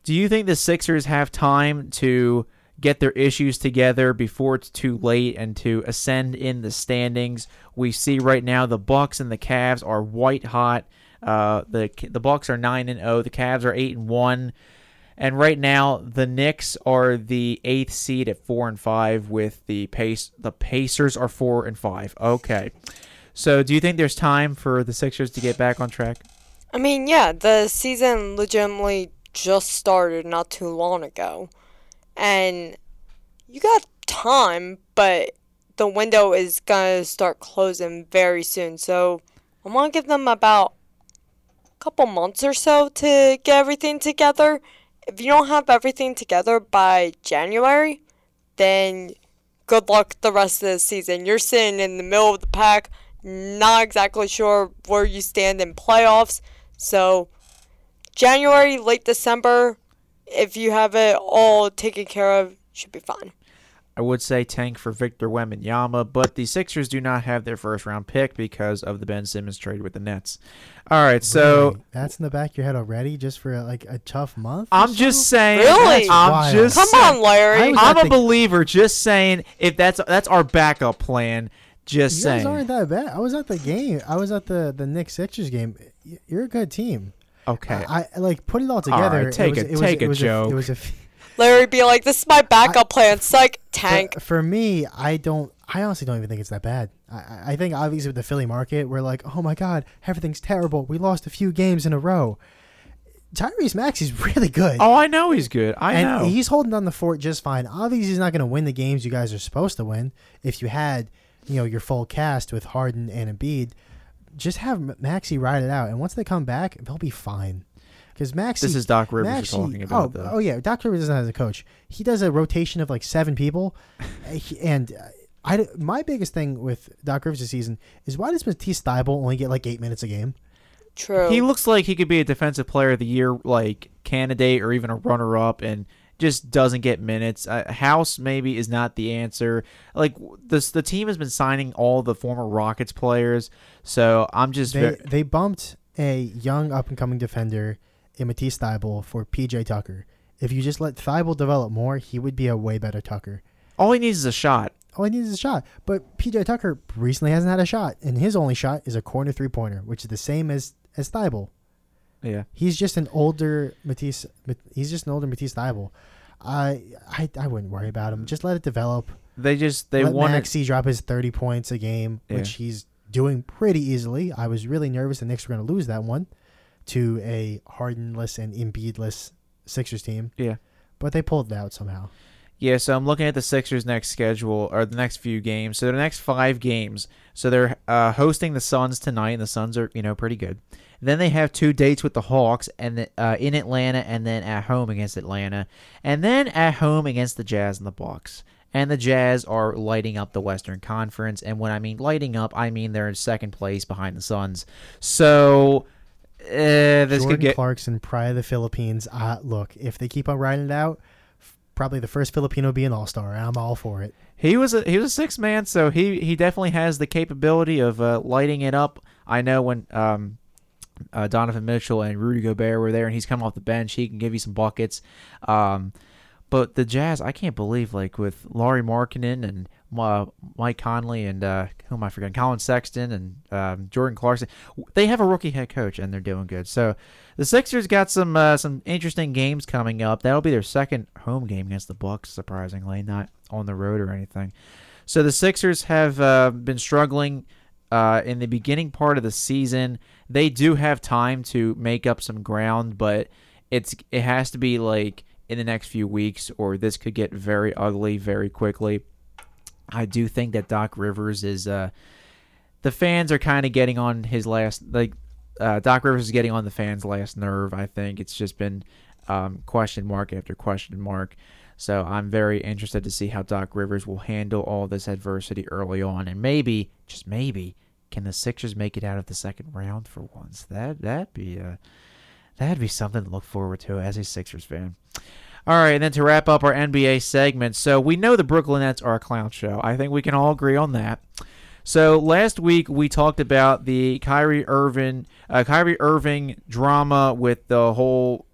Do you think the Sixers have time to get their issues together before it's too late and to ascend in the standings? We see right now the Bucks and the Cavs are white hot. The Bucks are 9-0. The Cavs are 8-1. And right now, the Knicks are the 8th seed at 4-5 with the Pacers are 4-5. Okay. So do you think there's time for the Sixers to get back on track? I mean, yeah, the season legitimately just started not too long ago. And you got time, but the window is going to start closing very soon. So I'm going to give them about a couple months or so to get everything together. If you don't have everything together by January, then good luck the rest of the season. You're sitting in the middle of the pack, not exactly sure where you stand in playoffs. So January, late December, if you have it all taken care of, should be fine. I would say tank for Victor Wembanyama, but the Sixers do not have their first-round pick because of the Ben Simmons trade with the Nets. All right, so... Really? That's in the back of your head already just for, like, a tough month? I'm just saying... Really? Come on, Larry. I'm a believer, just saying, if that's our backup plan, just saying. You guys aren't that bad. I was at the game. I was at the Knicks-Sixers game. You're a good team. Okay. I like, put it all together. All right, take a joke. Larry be like, this is my backup plan. Psych, tank. For me, I honestly don't even think it's that bad. I think obviously with the Philly market, we're like, oh my God, everything's terrible. We lost a few games in a row. Tyrese Maxey's really good. Oh, I know he's good. I know. He's holding down the fort just fine. Obviously, he's not going to win the games you guys are supposed to win. If you had, your full cast with Harden and Embiid, just have Maxey ride it out. And once they come back, they'll be fine. Because Maxey, this is Doc Rivers talking about. Oh yeah, Doc Rivers doesn't have a coach. He does a rotation of like 7 people, and my biggest thing with Doc Rivers this season is why does Matisse Thybulle only get like 8 minutes a game? True. He looks like he could be a defensive player of the year like candidate or even a runner up, and just doesn't get minutes. House maybe is not the answer. Like the team has been signing all the former Rockets players, so I'm just they bumped a young up and coming defender. In Matisse Thybulle for PJ Tucker. If you just let Thybulle develop more, he would be a way better Tucker. All he needs is a shot. But PJ Tucker recently hasn't had a shot, and his only shot is a corner 3-pointer, which is the same as Thybulle. Yeah, he's just an older Matisse. He's just an older Matisse Thybulle. I wouldn't worry about him. Just let it develop. They want Maxey drop his 30 points a game, which he's doing pretty easily. I was really nervous the Knicks were going to lose that one. To a Hardenless and Embiidless Sixers team. Yeah. But they pulled it out somehow. Yeah, so I'm looking at the Sixers' next schedule, or the next few games. So the next 5 games. So they're hosting the Suns tonight, and the Suns are, pretty good. And then they have 2 dates with the Hawks and in Atlanta, and then at home against Atlanta. And then at home against the Jazz and the Bucks. And the Jazz are lighting up the Western Conference. And when I mean lighting up, I mean they're in second place behind the Suns. So... this Jordan could get Clarkson, Pride of the Philippines. Look, if they keep on riding it out, probably the first Filipino be an all-star. I'm all for it. He was a 6th man, so he definitely has the capability of lighting it up. I know when Donovan Mitchell and Rudy Gobert were there, and he's come off the bench, he can give you some buckets. But the Jazz, I can't believe like with Lauri Markkanen and Mike Conley and who am I forgetting? Colin Sexton and Jordan Clarkson. They have a rookie head coach and they're doing good. So the Sixers got some interesting games coming up. That'll be their second home game against the Bucks. Surprisingly, not on the road or anything. So the Sixers have been struggling in the beginning part of the season. They do have time to make up some ground, but it has to be like in the next few weeks, or this could get very ugly very quickly. I do think that Doc Rivers is the fans are kind of getting on his last Doc Rivers is getting on the fans' last nerve. I think it's just been question mark after question mark. So I'm very interested to see how Doc Rivers will handle all this adversity early on, and maybe just maybe can the Sixers make it out of the second round for once? That'd be something to look forward to as a Sixers fan. All right, and then to wrap up our NBA segment, so we know the Brooklyn Nets are a clown show. I think we can all agree on that. So last week we talked about the Kyrie Irving drama with the whole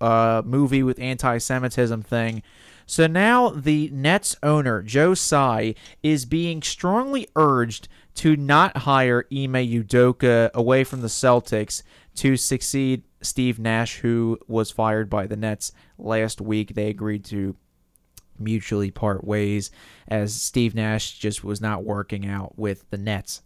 movie with anti-Semitism thing. So now the Nets owner, Joe Tsai, is being strongly urged to not hire Ime Udoka away from the Celtics to succeed Steve Nash, who was fired by the Nets last week. They agreed to mutually part ways as Steve Nash just was not working out with the Nets.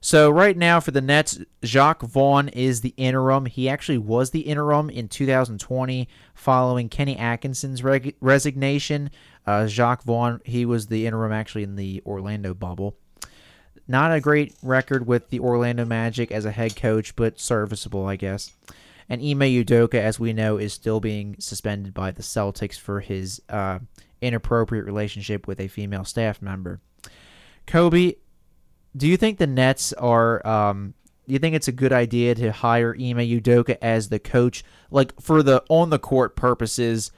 So right now for the Nets, Jacques Vaughn is the interim. He actually was the interim in 2020 following Kenny Atkinson's resignation. Jacques Vaughn, he was the interim actually in the Orlando bubble. Not a great record with the Orlando Magic as a head coach, but serviceable, I guess. And Ime Udoka, as we know, is still being suspended by the Celtics for his inappropriate relationship with a female staff member. Kobe, do you think the Nets are do you think it's a good idea to hire Ime Udoka as the coach, like for the on-the-court purposes?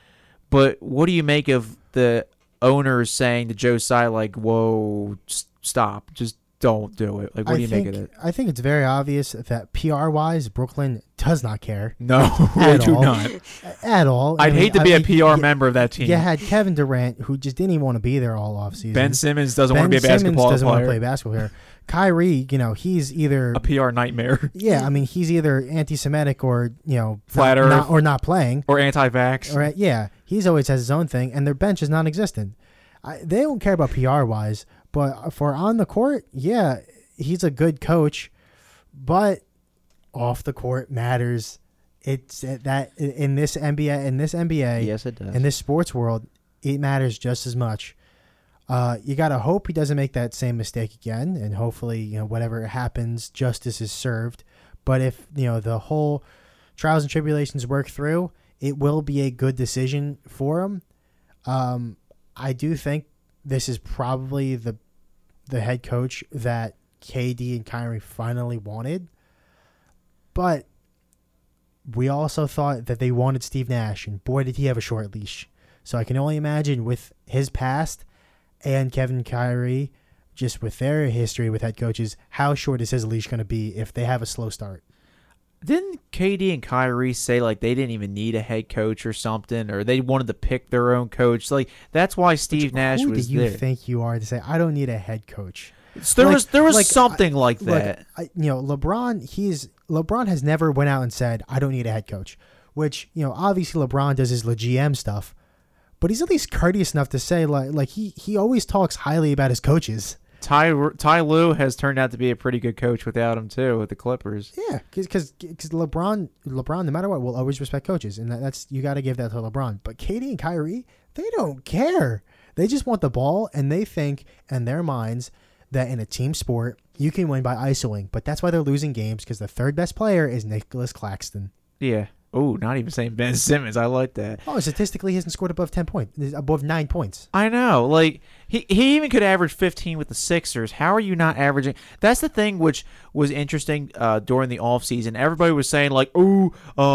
But what do you make of the owners saying to Joe Tsai, like, whoa, stop, just don't do it? Like, what do you make of it? I think it's very obvious that PR-wise, Brooklyn does not care. No, they do not. At all. I'd hate to be a PR member of that team. You had Kevin Durant, who just didn't even want to be there all offseason. Ben Simmons doesn't want to be a basketball player. Ben Simmons doesn't want to play basketball here. Kyrie, he's either... a PR nightmare. Yeah, he's either anti-Semitic or, flat earth, or not playing. Or anti-vax. Or, yeah, he's always has his own thing, and their bench is non-existent. They don't care about PR-wise. But for on the court, yeah, he's a good coach, but off the court matters. It's that in this NBA, yes, it does. In this sports world, it matters just as much. You gotta hope he doesn't make that same mistake again, and hopefully, whatever happens, justice is served. But if the whole trials and tribulations work through, it will be a good decision for him. I do think this is probably the head coach that KD and Kyrie finally wanted. But we also thought that they wanted Steve Nash, and boy, did he have a short leash. So I can only imagine with his past and Kevin Kyrie, just with their history with head coaches, how short is his leash going to be if they have a slow start? Didn't KD and Kyrie say like they didn't even need a head coach or something, or they wanted to pick their own coach? Like that's why Steve Nash was there. Who do you think you are to say I don't need a head coach? So there was something like that. LeBron has never went out and said I don't need a head coach, which obviously LeBron does his GM stuff, but he's at least courteous enough to say like he always talks highly about his coaches. Ty Lue has turned out to be a pretty good coach without him, too, with the Clippers. Yeah, because LeBron, no matter what, will always respect coaches, and that's you got to give that to LeBron. But KD and Kyrie, they don't care. They just want the ball, and they think in their minds that in a team sport, you can win by isoing. But that's why they're losing games, because the third best player is Nicholas Claxton. Yeah. Oh, not even saying Ben Simmons. I like that. Oh, statistically, he hasn't scored above 9 points. I know. Like, he even could average 15 with the Sixers. How are you not averaging? That's the thing which was interesting during the offseason. Everybody was saying, like,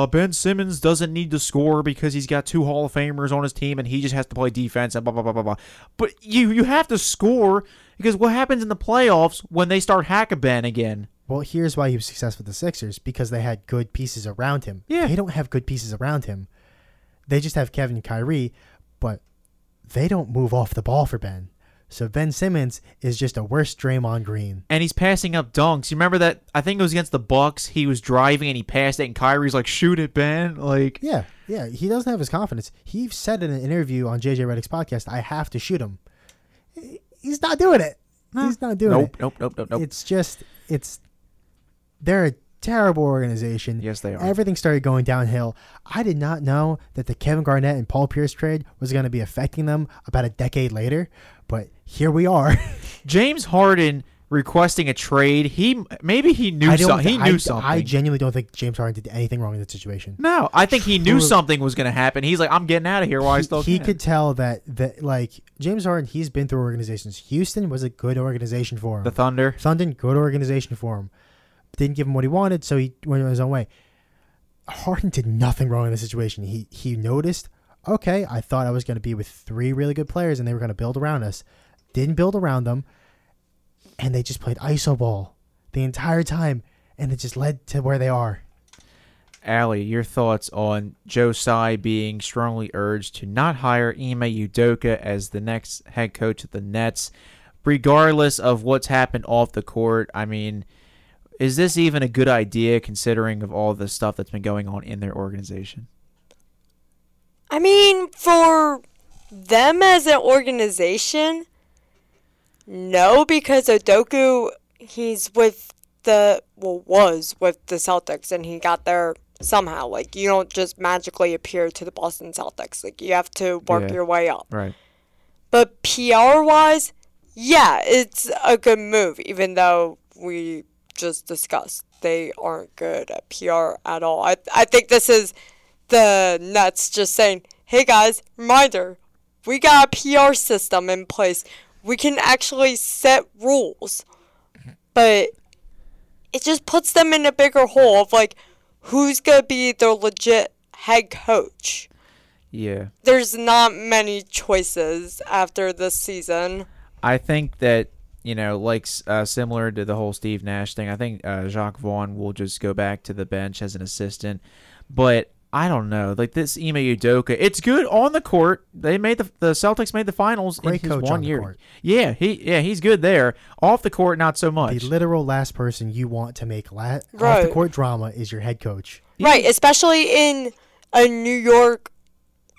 Ben Simmons doesn't need to score because he's got two Hall of Famers on his team and he just has to play defense and blah, blah, blah, blah, blah. But you have to score because what happens in the playoffs when they start hack-a-Ben again? Well, here's why he was successful with the Sixers, because they had good pieces around him. Yeah. They don't have good pieces around him. They just have Kevin and Kyrie, but they don't move off the ball for Ben. So Ben Simmons is just a worse Draymond Green. And he's passing up dunks. You remember that? I think it was against the Bucks. He was driving and he passed it, and Kyrie's like, shoot it, Ben. Like, yeah. He doesn't have his confidence. He said in an interview on JJ Redick's podcast, I have to shoot him. He's not doing it. Nope. It's just, they're a terrible organization. Yes, they are. Everything started going downhill. I did not know that the Kevin Garnett and Paul Pierce trade was going to be affecting them about a decade later, but here we are. James Harden requesting a trade. He maybe knew something. I genuinely don't think James Harden did anything wrong in that situation. No, I think he knew something was going to happen. He's like, I'm getting out of here while I still can. He could tell that like James Harden, he's been through organizations. Houston was a good organization for him. The Thunder, good organization for him. Didn't give him what he wanted, so he went his own way. Harden did nothing wrong in the situation. He noticed, okay, I thought I was going to be with three really good players, and they were going to build around us. Didn't build around them. and they just played iso ball the entire time, and it just led to where they are. Allie, your thoughts on Joe Tsai being strongly urged to not hire Ime Udoka as the next head coach of the Nets, regardless of what's happened off the court? I mean, is this even a good idea considering of all the stuff that's been going on in their organization? I mean, for them as an organization, no, because Udoka, he's with the, well, was with the Celtics, and he got there somehow. Like, you don't just magically appear to the Boston Celtics. Like, you have to work your way up. Right. But PR-wise, yeah, it's a good move, even though we just discussed they aren't good at PR at all. I think this is the Nets just saying, hey, guys, reminder, we got a PR system in place. We can actually set rules. But it just puts them in a bigger hole of, like, who's going to be their legit head coach? Yeah. There's not many choices after this season. I think that, you know, like similar to the whole Steve Nash thing, I think Jacques Vaughn will just go back to the bench as an assistant. But I don't know. Like, this Ime Udoka, it's good on the court. They made the Celtics made the finals in his 1 year. Court. Yeah, he's good there. Off the court, not so much. The literal last person you want to make off the court drama is your head coach. Right, especially in a New York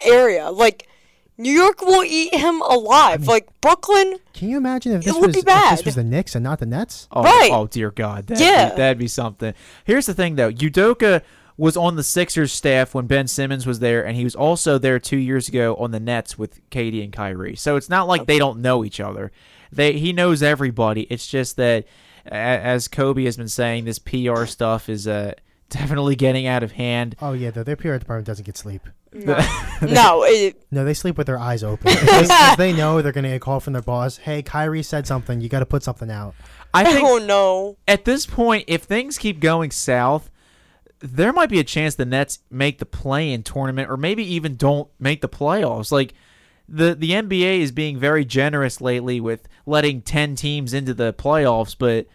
area. Like, New York will eat him alive. I mean, like, Brooklyn, can you imagine if this was the Knicks and not the Nets? Oh, right. Oh dear God. That'd be something. Here's the thing though, Udoka was on the Sixers staff when Ben Simmons was there, and he was also there 2 years ago on the Nets with KD and Kyrie. So it's not like they don't know each other. He knows everybody. It's just that, as Kobe has been saying, this PR stuff is definitely getting out of hand. Oh, yeah, though. Their PR department doesn't get sleep. No, they sleep with their eyes open. Because they know they're going to get a call from their boss. Hey, Kyrie said something. You got to put something out. I think at this point, if things keep going south, there might be a chance the Nets make the play-in tournament or maybe even don't make the playoffs. Like, the NBA is being very generous lately with letting 10 teams into the playoffs, but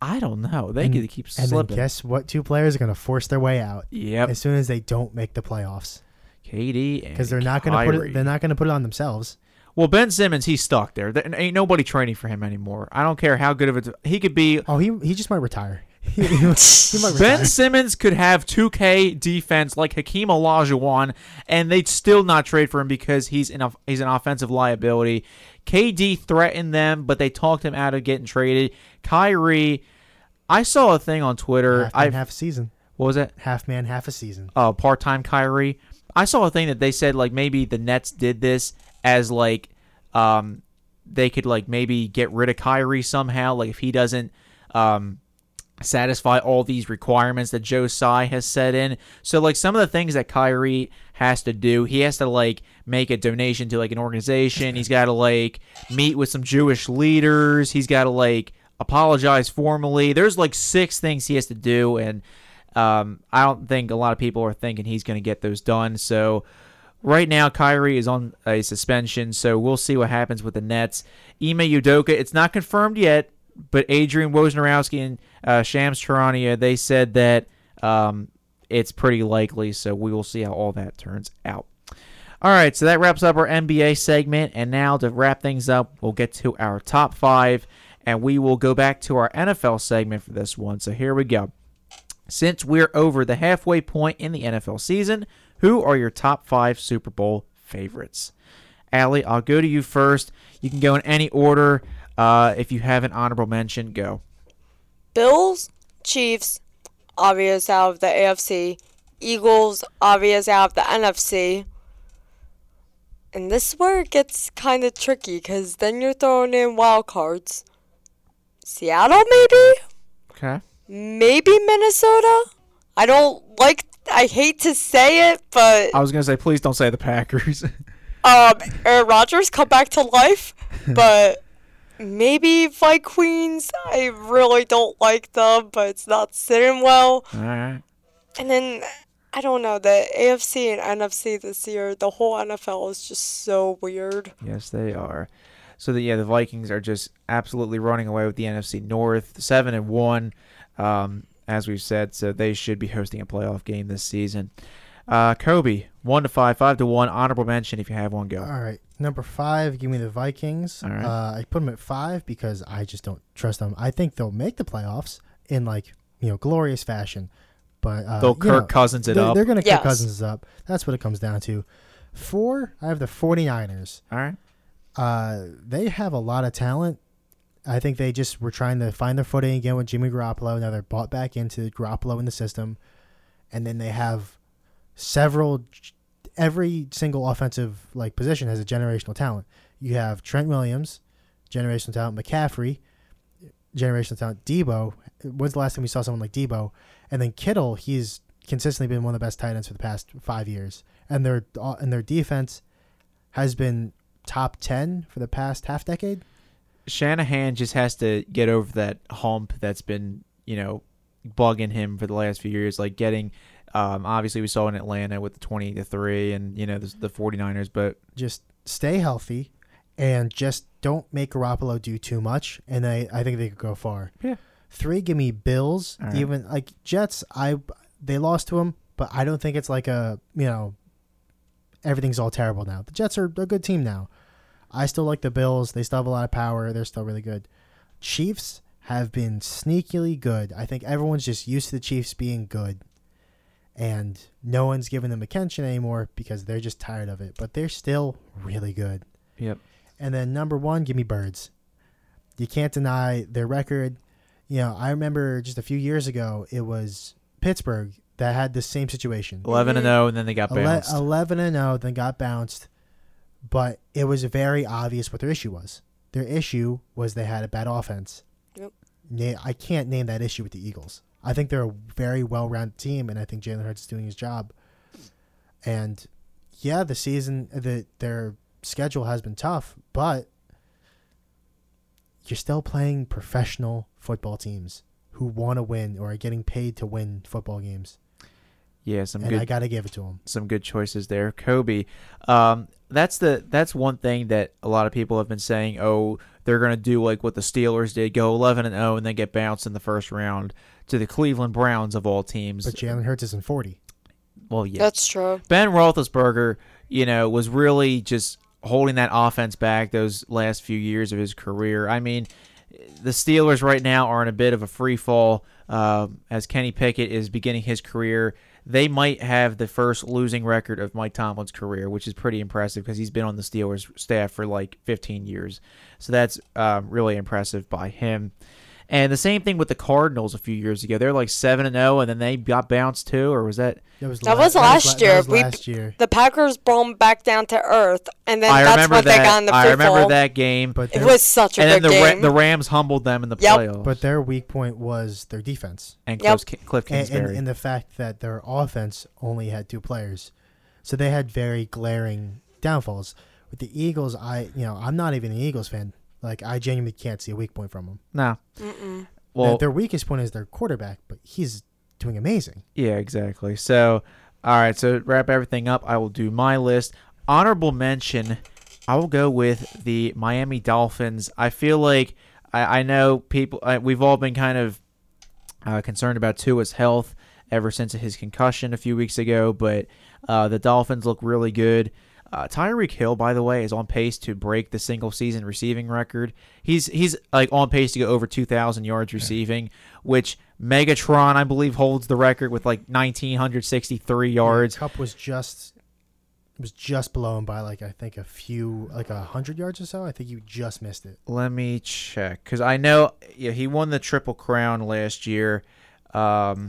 I don't know. They could keep slipping. And then guess what? Two players are going to force their way out as soon as they don't make the playoffs. KD and Kyrie. Because they're not going to put it on themselves. Well, Ben Simmons, he's stuck there. There ain't nobody training for him anymore. I don't care how good of a – he could be – oh, he just might retire. Ben Simmons could have 2K defense like Hakeem Olajuwon, and they'd still not trade for him because he's an offensive liability. KD threatened them, but they talked him out of getting traded. Kyrie, I saw a thing on Twitter. Half a season. What was it? Half man, half a season. Oh, part-time Kyrie. I saw a thing that they said, like, maybe the Nets did this as, like, they could, like, maybe get rid of Kyrie somehow, like, if he doesn't satisfy all these requirements that Joe Tsai has set in. So, like, some of the things that Kyrie has to do, he has to, like, make a donation to, like, an organization. He's got to, like, meet with some Jewish leaders. He's got to, like, apologize formally. There's, like, 6 things he has to do, and I don't think a lot of people are thinking he's going to get those done. So right now, Kyrie is on a suspension, so we'll see what happens with the Nets. Ime Udoka, it's not confirmed yet, but Adrian Wojnarowski and Shams Charania, they said that it's pretty likely, so we will see how all that turns out. All right, so that wraps up our NBA segment, and now to wrap things up, we'll get to our top 5, and we will go back to our NFL segment for this one. So here we go. Since we're over the halfway point in the NFL season, who are your top 5 Super Bowl favorites? Allie, I'll go to you first. You can go in any order. If you have an honorable mention, go. Bills, Chiefs, obvious out of the AFC. Eagles, obvious out of the NFC. And this is where it gets kind of tricky because then you're throwing in wild cards. Seattle, maybe? Okay. Maybe Minnesota? I hate to say it, but I was going to say, please don't say the Packers. Aaron Rodgers, come back to life, but maybe Vikings. I really don't like them, but it's not sitting well. All right. And then, I don't know, the AFC and NFC this year, the whole NFL is just so weird. Yes, they are. So that the Vikings are just absolutely running away with the NFC North, 7-1, as we've said. So they should be hosting a playoff game this season. Kobe, 1-5, 5-1. Honorable mention if you have one. Go. All right, number 5. Give me the Vikings. All right. I put them at 5 because I just don't trust them. I think they'll make the playoffs in glorious fashion, but they'll Kirk Cousins it up. They're going to Kirk Cousins up. That's what it comes down to. 4. I have the 49ers. All right. They have a lot of talent. I think they just were trying to find their footing again with Jimmy Garoppolo. Now they're bought back into Garoppolo in the system, and then they have every single offensive position has a generational talent. You have Trent Williams, generational talent, McCaffrey, generational talent, Debo. When's the last time we saw someone like Debo? And then Kittle, he's consistently been one of the best tight ends for the past 5 years, and their defense has been top 10 for the past half decade. Shanahan just has to get over that hump that's been, bugging him for the last few years, getting obviously we saw in Atlanta with the 20-3 and the 49ers, but just stay healthy and just don't make Garoppolo do too much, and I think they could go far. Yeah. 3, give me Bills. Right. Even Jets, they lost to them, but I don't think it's everything's all terrible now. The Jets are a good team now. I still like the Bills. They still have a lot of power. They're still really good. Chiefs have been sneakily good. I think everyone's just used to the Chiefs being good, and no one's giving them attention anymore because they're just tired of it. But they're still really good. Yep. And then number 1, give me Birds. You can't deny their record. I remember just a few years ago, it was Pittsburgh that had the same situation. 11-0, and then they got bounced. 11-0, then got bounced. But it was very obvious what their issue was. Their issue was they had a bad offense. Yep. I can't name that issue with the Eagles. I think they're a very well-rounded team, and I think Jalen Hurts is doing his job. And, the season, their schedule has been tough, but you're still playing professional football teams who want to win or are getting paid to win football games. Yeah, I got to give it to them. Some good choices there. Kobe, that's one thing that a lot of people have been saying, oh, they're going to do what the Steelers did, go 11-0 and then get bounced in the first round to the Cleveland Browns of all teams. But Jalen Hurts isn't 40. Well, yeah. That's true. Ben Roethlisberger, was really just holding that offense back those last few years of his career. I mean, the Steelers right now are in a bit of a free fall as Kenny Pickett is beginning his career. They might have the first losing record of Mike Tomlin's career, which is pretty impressive because he's been on the Steelers staff for 15 years. So that's really impressive by him. And the same thing with the Cardinals a few years ago. They're 7-0, and then they got bounced too, or was that? That was last year. The Packers brought them back down to earth, and then that's what they got in the free fall. I remember that game. But it was such a good game. And then the Rams humbled them in the playoffs. But their weak point was their defense. And Cliff Kingsbury. And the fact that their offense only had 2 players. So they had very glaring downfalls. With the Eagles, I'm not even an Eagles fan. I genuinely can't see a weak point from them. No. Mm-mm. Well, their weakest point is their quarterback, but he's doing amazing. Yeah, exactly. So, all right, so wrap everything up. I will do my list. Honorable mention, I will go with the Miami Dolphins. I feel like I know people – we've all been kind of concerned about Tua's health ever since his concussion a few weeks ago, but the Dolphins look really good. Tyreek Hill, by the way, is on pace to break the single-season receiving record. He's on pace to go over 2,000 yards receiving, which Megatron, I believe, holds the record with 1,963 yards. Cup was just blown by I think 100 yards or so. I think you just missed it. Let me check because I know he won the Triple Crown last year. That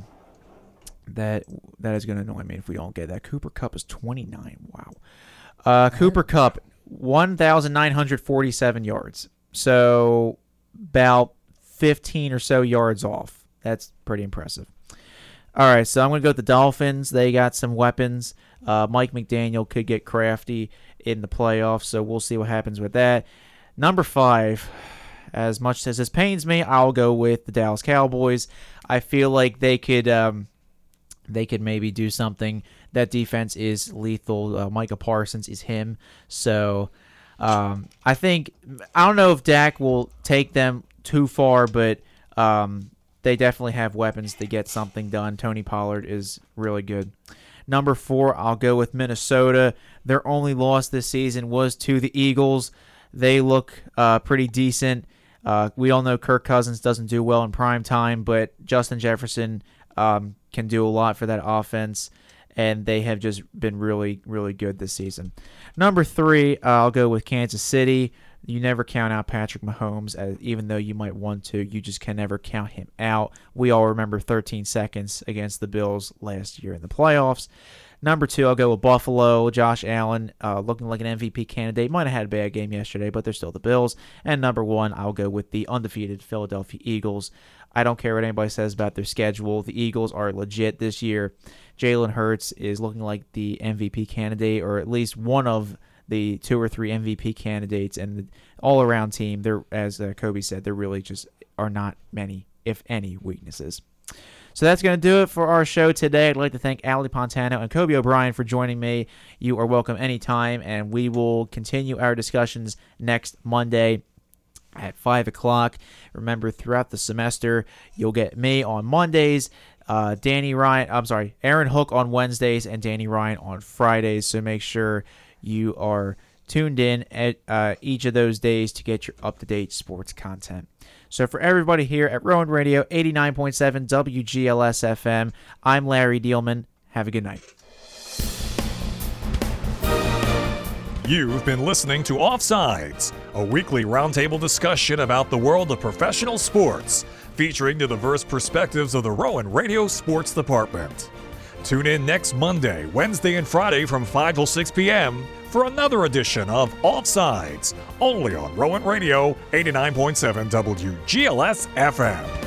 is going to annoy me if we don't get that. Cooper Kupp is 29. Wow. Cooper Kupp, 1,947 yards. So about 15 or so yards off. That's pretty impressive. All right, so I'm going to go with the Dolphins. They got some weapons. Mike McDaniel could get crafty in the playoffs, so we'll see what happens with that. Number 5, as much as this pains me, I'll go with the Dallas Cowboys. I feel like they could They could maybe do something. That defense is lethal. Micah Parsons is him. So I don't know if Dak will take them too far, but they definitely have weapons to get something done. Tony Pollard is really good. Number four, I'll go with Minnesota. Their only loss this season was to the Eagles. They look pretty decent. We all know Kirk Cousins doesn't do well in prime time, but Justin Jefferson can do a lot for that offense, and they have just been really, really good this season. Number three, I'll go with Kansas City. You never count out Patrick Mahomes, even though you might want to. You just can never count him out. We all remember 13 seconds against the Bills last year in the playoffs. Number two, I'll go with Buffalo. Josh Allen looking like an MVP candidate. Might have had a bad game yesterday, but they're still the Bills. And number one, I'll go with the undefeated Philadelphia Eagles. I don't care what anybody says about their schedule. The Eagles are legit this year. Jalen Hurts is looking like the MVP candidate, or at least one of the two or three MVP candidates, and the all-around team, they're, as Kobe said, there really just are not many, if any, weaknesses. So that's going to do it for our show today. I'd like to thank Allie Pontano and Kobe O'Brien for joining me. You are welcome anytime, and we will continue our discussions next Monday at 5 o'clock. Remember, throughout the semester, you'll get me on Mondays, Aaron Hook on Wednesdays, and Danny Ryan on Fridays. So make sure you are tuned in at each of those days to get your up-to-date sports content. So for everybody here at Rowan Radio 89.7 WGLS-FM, I'm Larry Dealman. Have a good night. You've been listening to Offsides, a weekly roundtable discussion about the world of professional sports, featuring the diverse perspectives of the Rowan Radio Sports Department. Tune in next Monday, Wednesday, and Friday from 5 till 6 p.m. for another edition of Offsides, only on Rowan Radio 89.7 WGLS-FM.